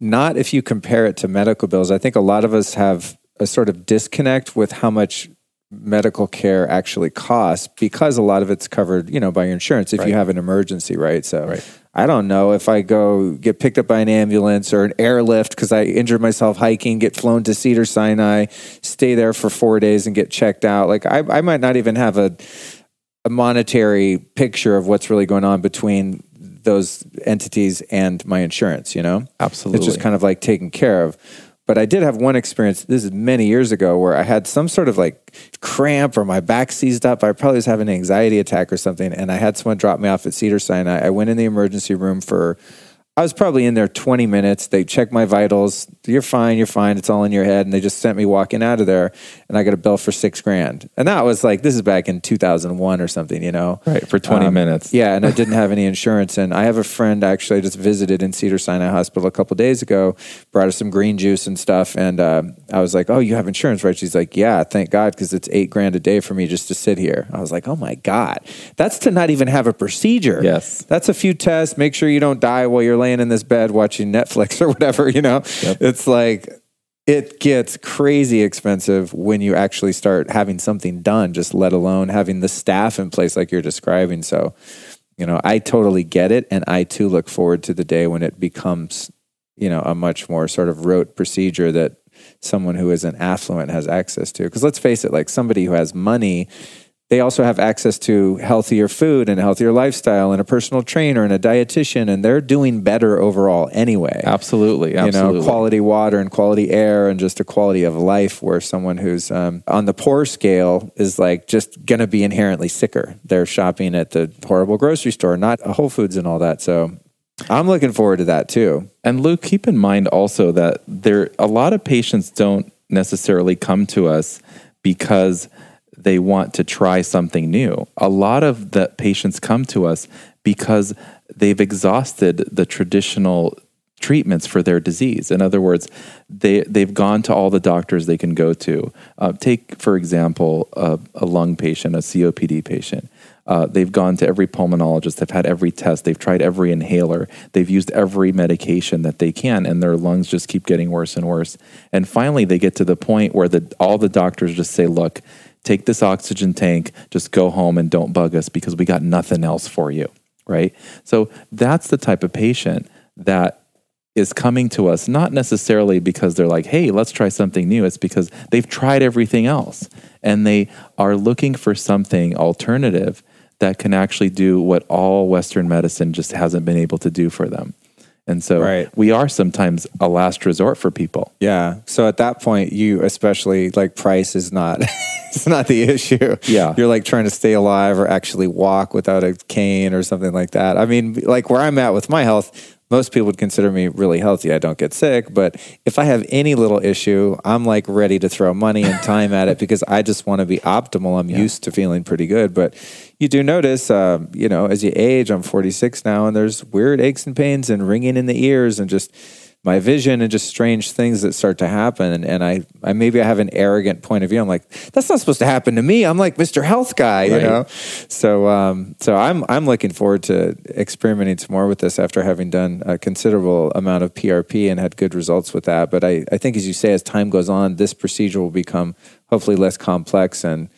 not if you compare it to medical bills. I think a lot of us have a sort of disconnect with how much medical care actually costs because a lot of it's covered, by your insurance if you have an emergency, right? So I don't know if I go get picked up by an ambulance or an airlift because I injured myself hiking, get flown to Cedars-Sinai, stay there for 4 days and get checked out. I might not even have a a monetary picture of what's really going on between those entities and my insurance, you know? Absolutely. It's just kind of like taken care of. But I did have one experience, this is many years ago, where I had some sort of like cramp or my back seized up. I probably was having an anxiety attack or something. And I had someone drop me off at Cedars-Sinai. I went in the emergency room for, I was probably in there 20 minutes. They checked my vitals. You're fine. It's all in your head. And they just sent me walking out of there. And I got a bill for $6,000. And that was like, this is back in 2001 or something, you know? Right, for 20 minutes. Yeah, and I didn't have any insurance. And I have a friend, actually, I just visited in Cedars-Sinai Hospital a couple of days ago, brought her some green juice and stuff. And I was like, oh, you have insurance, right? She's like, yeah, thank God, because it's $8,000 a day for me just to sit here. I was like, oh my God. That's to not even have a procedure. Yes. That's a few tests. Make sure you don't die while you're laying in this bed watching Netflix or whatever, you know? Yep. It's like, it gets crazy expensive when you actually start having something done, just let alone having the staff in place like you're describing. So, you know, I totally get it. And I too look forward to the day when it becomes, you know, a much more sort of rote procedure that someone who isn't affluent has access to. Because let's face it, like somebody who has money, they also have access to healthier food and a healthier lifestyle and a personal trainer and a dietitian, and they're doing better overall anyway. Absolutely. You know, quality water and quality air and just a quality of life, where someone who's on the poor scale is like just going to be inherently sicker. They're shopping at the horrible grocery store, not Whole Foods and all that. So I'm looking forward to that too. And Luke, keep in mind also that a lot of patients don't necessarily come to us because they want to try something new. A lot of the patients come to us because they've exhausted the traditional treatments for their disease. In other words, they've gone to all the doctors they can go to. Take, for example, a lung patient, a COPD patient. They've gone to every pulmonologist. They've had every test. They've tried every inhaler. They've used every medication that they can, and their lungs just keep getting worse and worse. And finally, they get to the point where all the doctors just say, look, take this oxygen tank, just go home and don't bug us because we got nothing else for you, right? So that's the type of patient that is coming to us, not necessarily because they're like, hey, let's try something new. It's because they've tried everything else and they are looking for something alternative that can actually do what all Western medicine just hasn't been able to do for them. And so we are sometimes a last resort for people. Yeah. So at that point, you especially, like, price is not, it's not the issue. Yeah. You're like trying to stay alive or actually walk without a cane or something like that. I mean, like where I'm at with my health, most people would consider me really healthy. I don't get sick, but if I have any little issue, I'm like ready to throw money and time at it because I just want to be optimal. I'm used to feeling pretty good, but you do notice, you know, as you age, I'm 46 now, and there's weird aches and pains and ringing in the ears and just my vision and just strange things that start to happen. And I maybe I have an arrogant point of view. I'm like, that's not supposed to happen to me. I'm like Mr. Health guy, you know? So, so I'm looking forward to experimenting some more with this after having done a considerable amount of PRP and had good results with that. But I think, as you say, as time goes on, this procedure will become hopefully less complex, and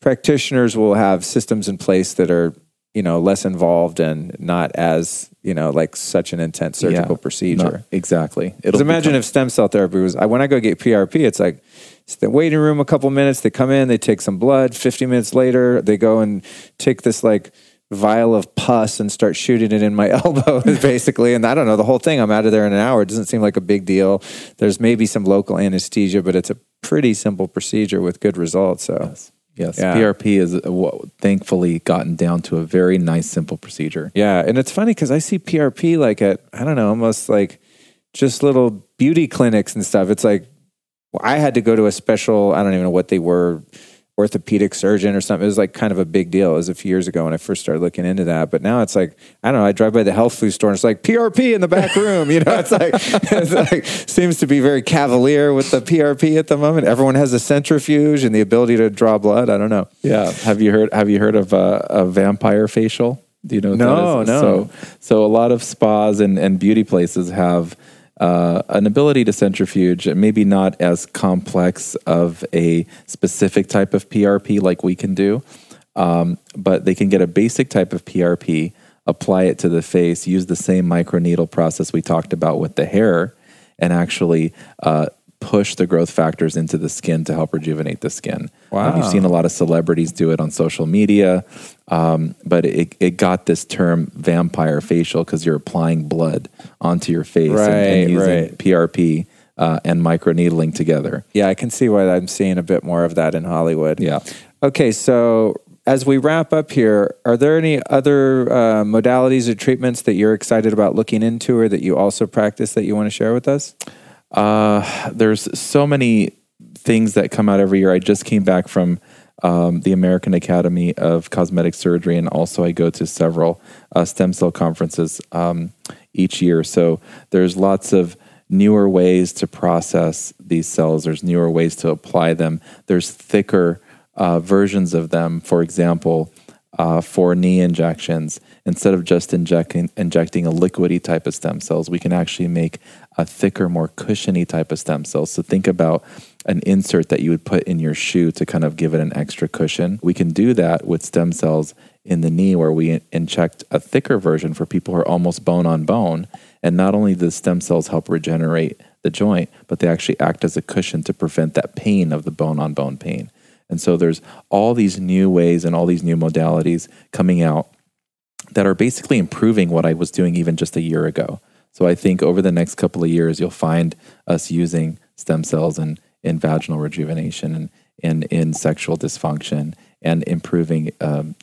practitioners will have systems in place that are, you know, less involved and not as, you know, like such an intense surgical procedure. Exactly. Because imagine if stem cell therapy was, when I go get PRP, it's like, it's the waiting room a couple minutes, they come in, they take some blood, 50 minutes later, they go and take this like vial of pus and start shooting it in my elbow, basically. And I don't know, the whole thing, I'm out of there in an hour. It doesn't seem like a big deal. There's maybe some local anesthesia, but it's a pretty simple procedure with good results. So. Yes, PRP is thankfully gotten down to a very nice, simple procedure. Yeah, and it's funny because I see PRP like at, I don't know, almost like just little beauty clinics and stuff. It's like, I had to go to a special, I don't even know what they were, orthopedic surgeon or something. It was like kind of a big deal. It was a few years ago when I first started looking into that. But now it's like, I don't know, I drive by the health food store and it's like PRP in the back room. You know, it's like seems to be very cavalier with the PRP at the moment. Everyone has a centrifuge and the ability to draw blood. I don't know. Yeah. Have you heard of a vampire facial? Do you know what that is? No. So a lot of spas and beauty places have an ability to centrifuge, maybe not as complex of a specific type of PRP like we can do, but they can get a basic type of PRP, apply it to the face, use the same microneedle process we talked about with the hair, and actually push the growth factors into the skin to help rejuvenate the skin. Wow. You've seen a lot of celebrities do it on social media, but it got this term vampire facial because you're applying blood onto your face and using PRP and microneedling together. Yeah, I can see why I'm seeing a bit more of that in Hollywood. Yeah. Okay, so as we wrap up here, are there any other modalities or treatments that you're excited about looking into or that you also practice that you want to share with us? There's so many things that come out every year. I just came back from the American Academy of Cosmetic Surgery, and also I go to several stem cell conferences each year. So there's lots of newer ways to process these cells. There's newer ways to apply them. There's thicker versions of them. For example, for knee injections, instead of just injecting a liquidy type of stem cells, we can actually make a thicker, more cushiony type of stem cells. So think about an insert that you would put in your shoe to kind of give it an extra cushion. We can do that with stem cells in the knee, where we inject a thicker version for people who are almost bone on bone. And not only do the stem cells help regenerate the joint, but they actually act as a cushion to prevent that pain of the bone on bone pain. And so there's all these new ways and all these new modalities coming out that are basically improving what I was doing even just a year ago. So I think over the next couple of years, you'll find us using stem cells in vaginal rejuvenation and in sexual dysfunction and improving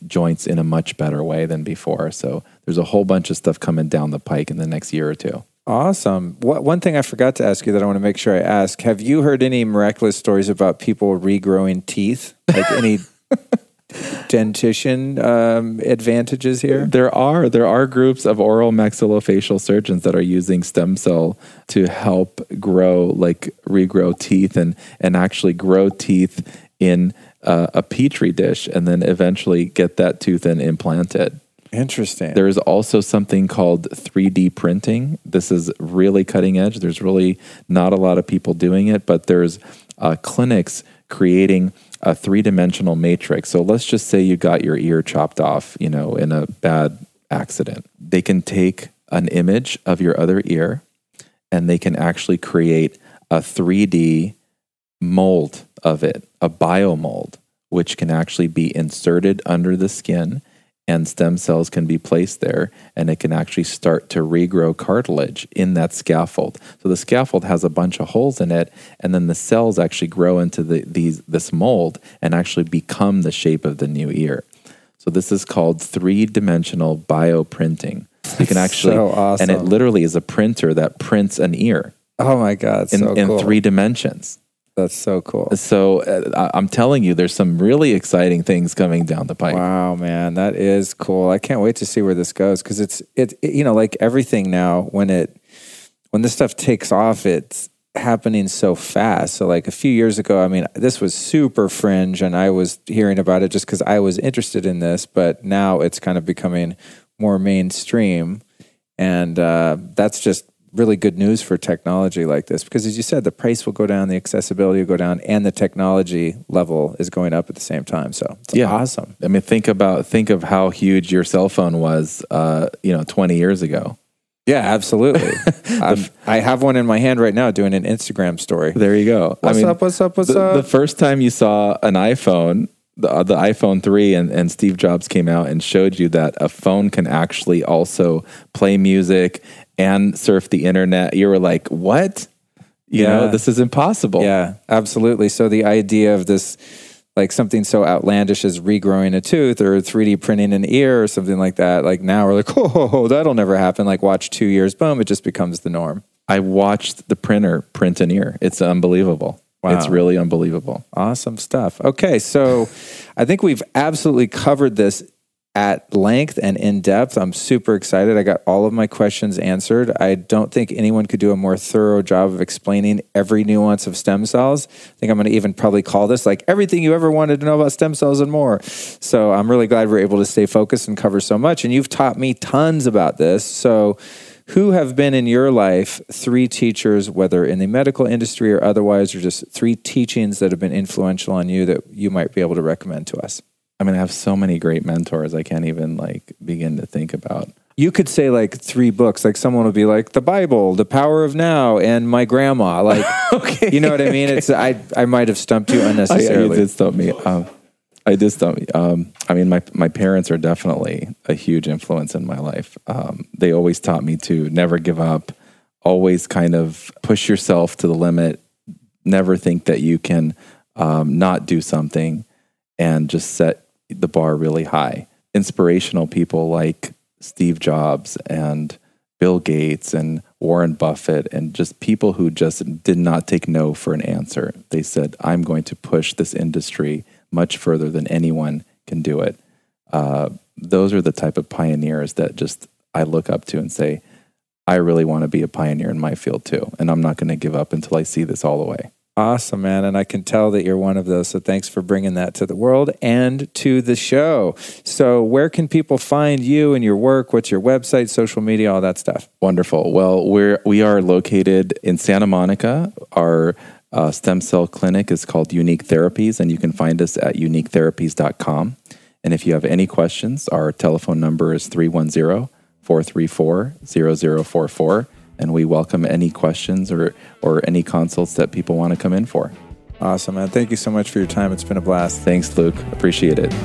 joints in a much better way than before. So there's a whole bunch of stuff coming down the pike in the next year or two. Awesome. One thing I forgot to ask you that I want to make sure I ask, have you heard any miraculous stories about people regrowing teeth? Like any dentition advantages here? There are groups of oral maxillofacial surgeons that are using stem cell to help grow, like regrow teeth and actually grow teeth in a petri dish and then eventually get that tooth and implant it. Interesting. There is also something called 3D printing. This is really cutting edge. There's really not a lot of people doing it, but there's clinics creating a three-dimensional matrix. So let's just say you got your ear chopped off, in a bad accident. They can take an image of your other ear and they can actually create a 3D mold of it, a biomold, which can actually be inserted under the skin. And stem cells can be placed there, and it can actually start to regrow cartilage in that scaffold. So the scaffold has a bunch of holes in it, and then the cells actually grow into this mold and actually become the shape of the new ear. So this is called three-dimensional bioprinting. You can actually, so awesome. And it literally is a printer that prints an ear. Oh my God, in 3 dimensions. That's so cool. So I'm telling you, there's some really exciting things coming down the pipe. Wow, man, that is cool. I can't wait to see where this goes because it's like everything now, when this stuff takes off, it's happening so fast. So like a few years ago, I mean, this was super fringe and I was hearing about it just because I was interested in this, but now it's kind of becoming more mainstream. And that's just really good news for technology like this, because as you said, the price will go down, the accessibility will go down, and the technology level is going up at the same time. So it's awesome. I mean, think of how huge your cell phone was, 20 years ago. Yeah, absolutely. I have one in my hand right now doing an Instagram story. There you go. What's up? The first time you saw an iPhone, the iPhone 3 and Steve Jobs came out and showed you that a phone can actually also play music and surf the internet, you were like, what? You know, this is impossible. Yeah, absolutely. So the idea of this, like something so outlandish as regrowing a tooth or 3D printing an ear or something like that, like now we're like, oh, that'll never happen. Like watch 2 years, boom, it just becomes the norm. I watched the printer print an ear. It's unbelievable. Wow. It's really unbelievable. Awesome stuff. Okay, so I think we've absolutely covered this at length and in depth. I'm super excited. I got all of my questions answered. I don't think anyone could do a more thorough job of explaining every nuance of stem cells. I think I'm going to even probably call this like everything you ever wanted to know about stem cells and more. So I'm really glad we're able to stay focused and cover so much. And you've taught me tons about this. So who have been in your life 3 teachers, whether in the medical industry or otherwise, or just 3 teachings that have been influential on you that you might be able to recommend to us? I mean, I have so many great mentors. I can't even begin to think about. you could say like three books. Like someone would be like the Bible, The Power of Now, and my grandma. Like, okay, you know what I mean? Okay. It's I might have stumped you unnecessarily. You did stump me. I did stump you. I mean, my parents are definitely a huge influence in my life. They always taught me to never give up, always kind of push yourself to the limit, never think that you can not do something, and just set the bar really high. Inspirational people like Steve Jobs and Bill Gates and Warren Buffett, and just people who just did not take no for an answer. They said, I'm going to push this industry much further than anyone can do it. Those are the type of pioneers that just I look up to and say, I really want to be a pioneer in my field too. And I'm not going to give up until I see this all the way. Awesome, man. And I can tell that you're one of those. So thanks for bringing that to the world and to the show. So where can people find you and your work? What's your website, social media, all that stuff? Wonderful. Well, we are located in Santa Monica. Our stem cell clinic is called Younique Therapies, and you can find us at youniquetherapies.com. And if you have any questions, our telephone number is 310-434-0044. And we welcome any questions or any consults that people want to come in for. Awesome, man. Thank you so much for your time. It's been a blast. Thanks, Luke. Appreciate it.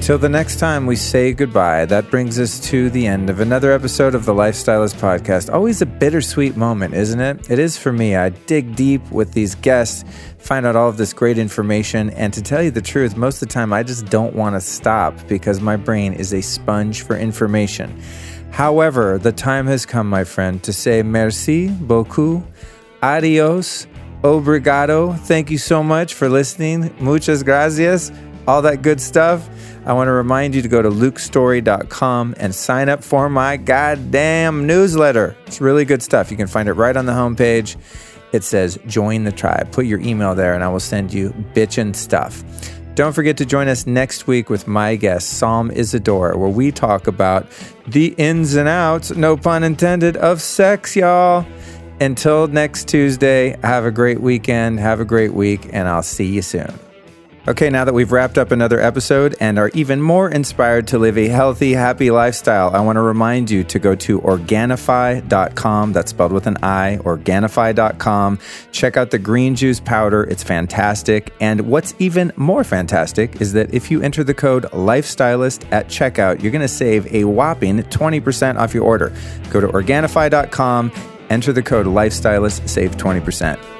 Till the next time we say goodbye, that brings us to the end of another episode of The Lifestylist Podcast. Always a bittersweet moment, isn't it? It is for me. I dig deep with these guests, find out all of this great information, and to tell you the truth, most of the time I just don't want to stop because my brain is a sponge for information. However, the time has come, my friend, to say merci beaucoup, adios, obrigado, thank you so much for listening, muchas gracias, all that good stuff. I want to remind you to go to lukestorey.com and sign up for my goddamn newsletter. It's really good stuff. You can find it right on the homepage. It says, join the tribe. Put your email there and I will send you bitchin' stuff. Don't forget to join us next week with my guest, Psalm Isadora, where we talk about the ins and outs, no pun intended, of sex, y'all. Until next Tuesday, have a great weekend, have a great week, and I'll see you soon. Okay, now that we've wrapped up another episode and are even more inspired to live a healthy, happy lifestyle, I want to remind you to go to Organifi.com. That's spelled with an I, Organifi.com. Check out the green juice powder. It's fantastic. And what's even more fantastic is that if you enter the code Lifestylist at checkout, you're going to save a whopping 20% off your order. Go to Organifi.com, enter the code Lifestylist, save 20%.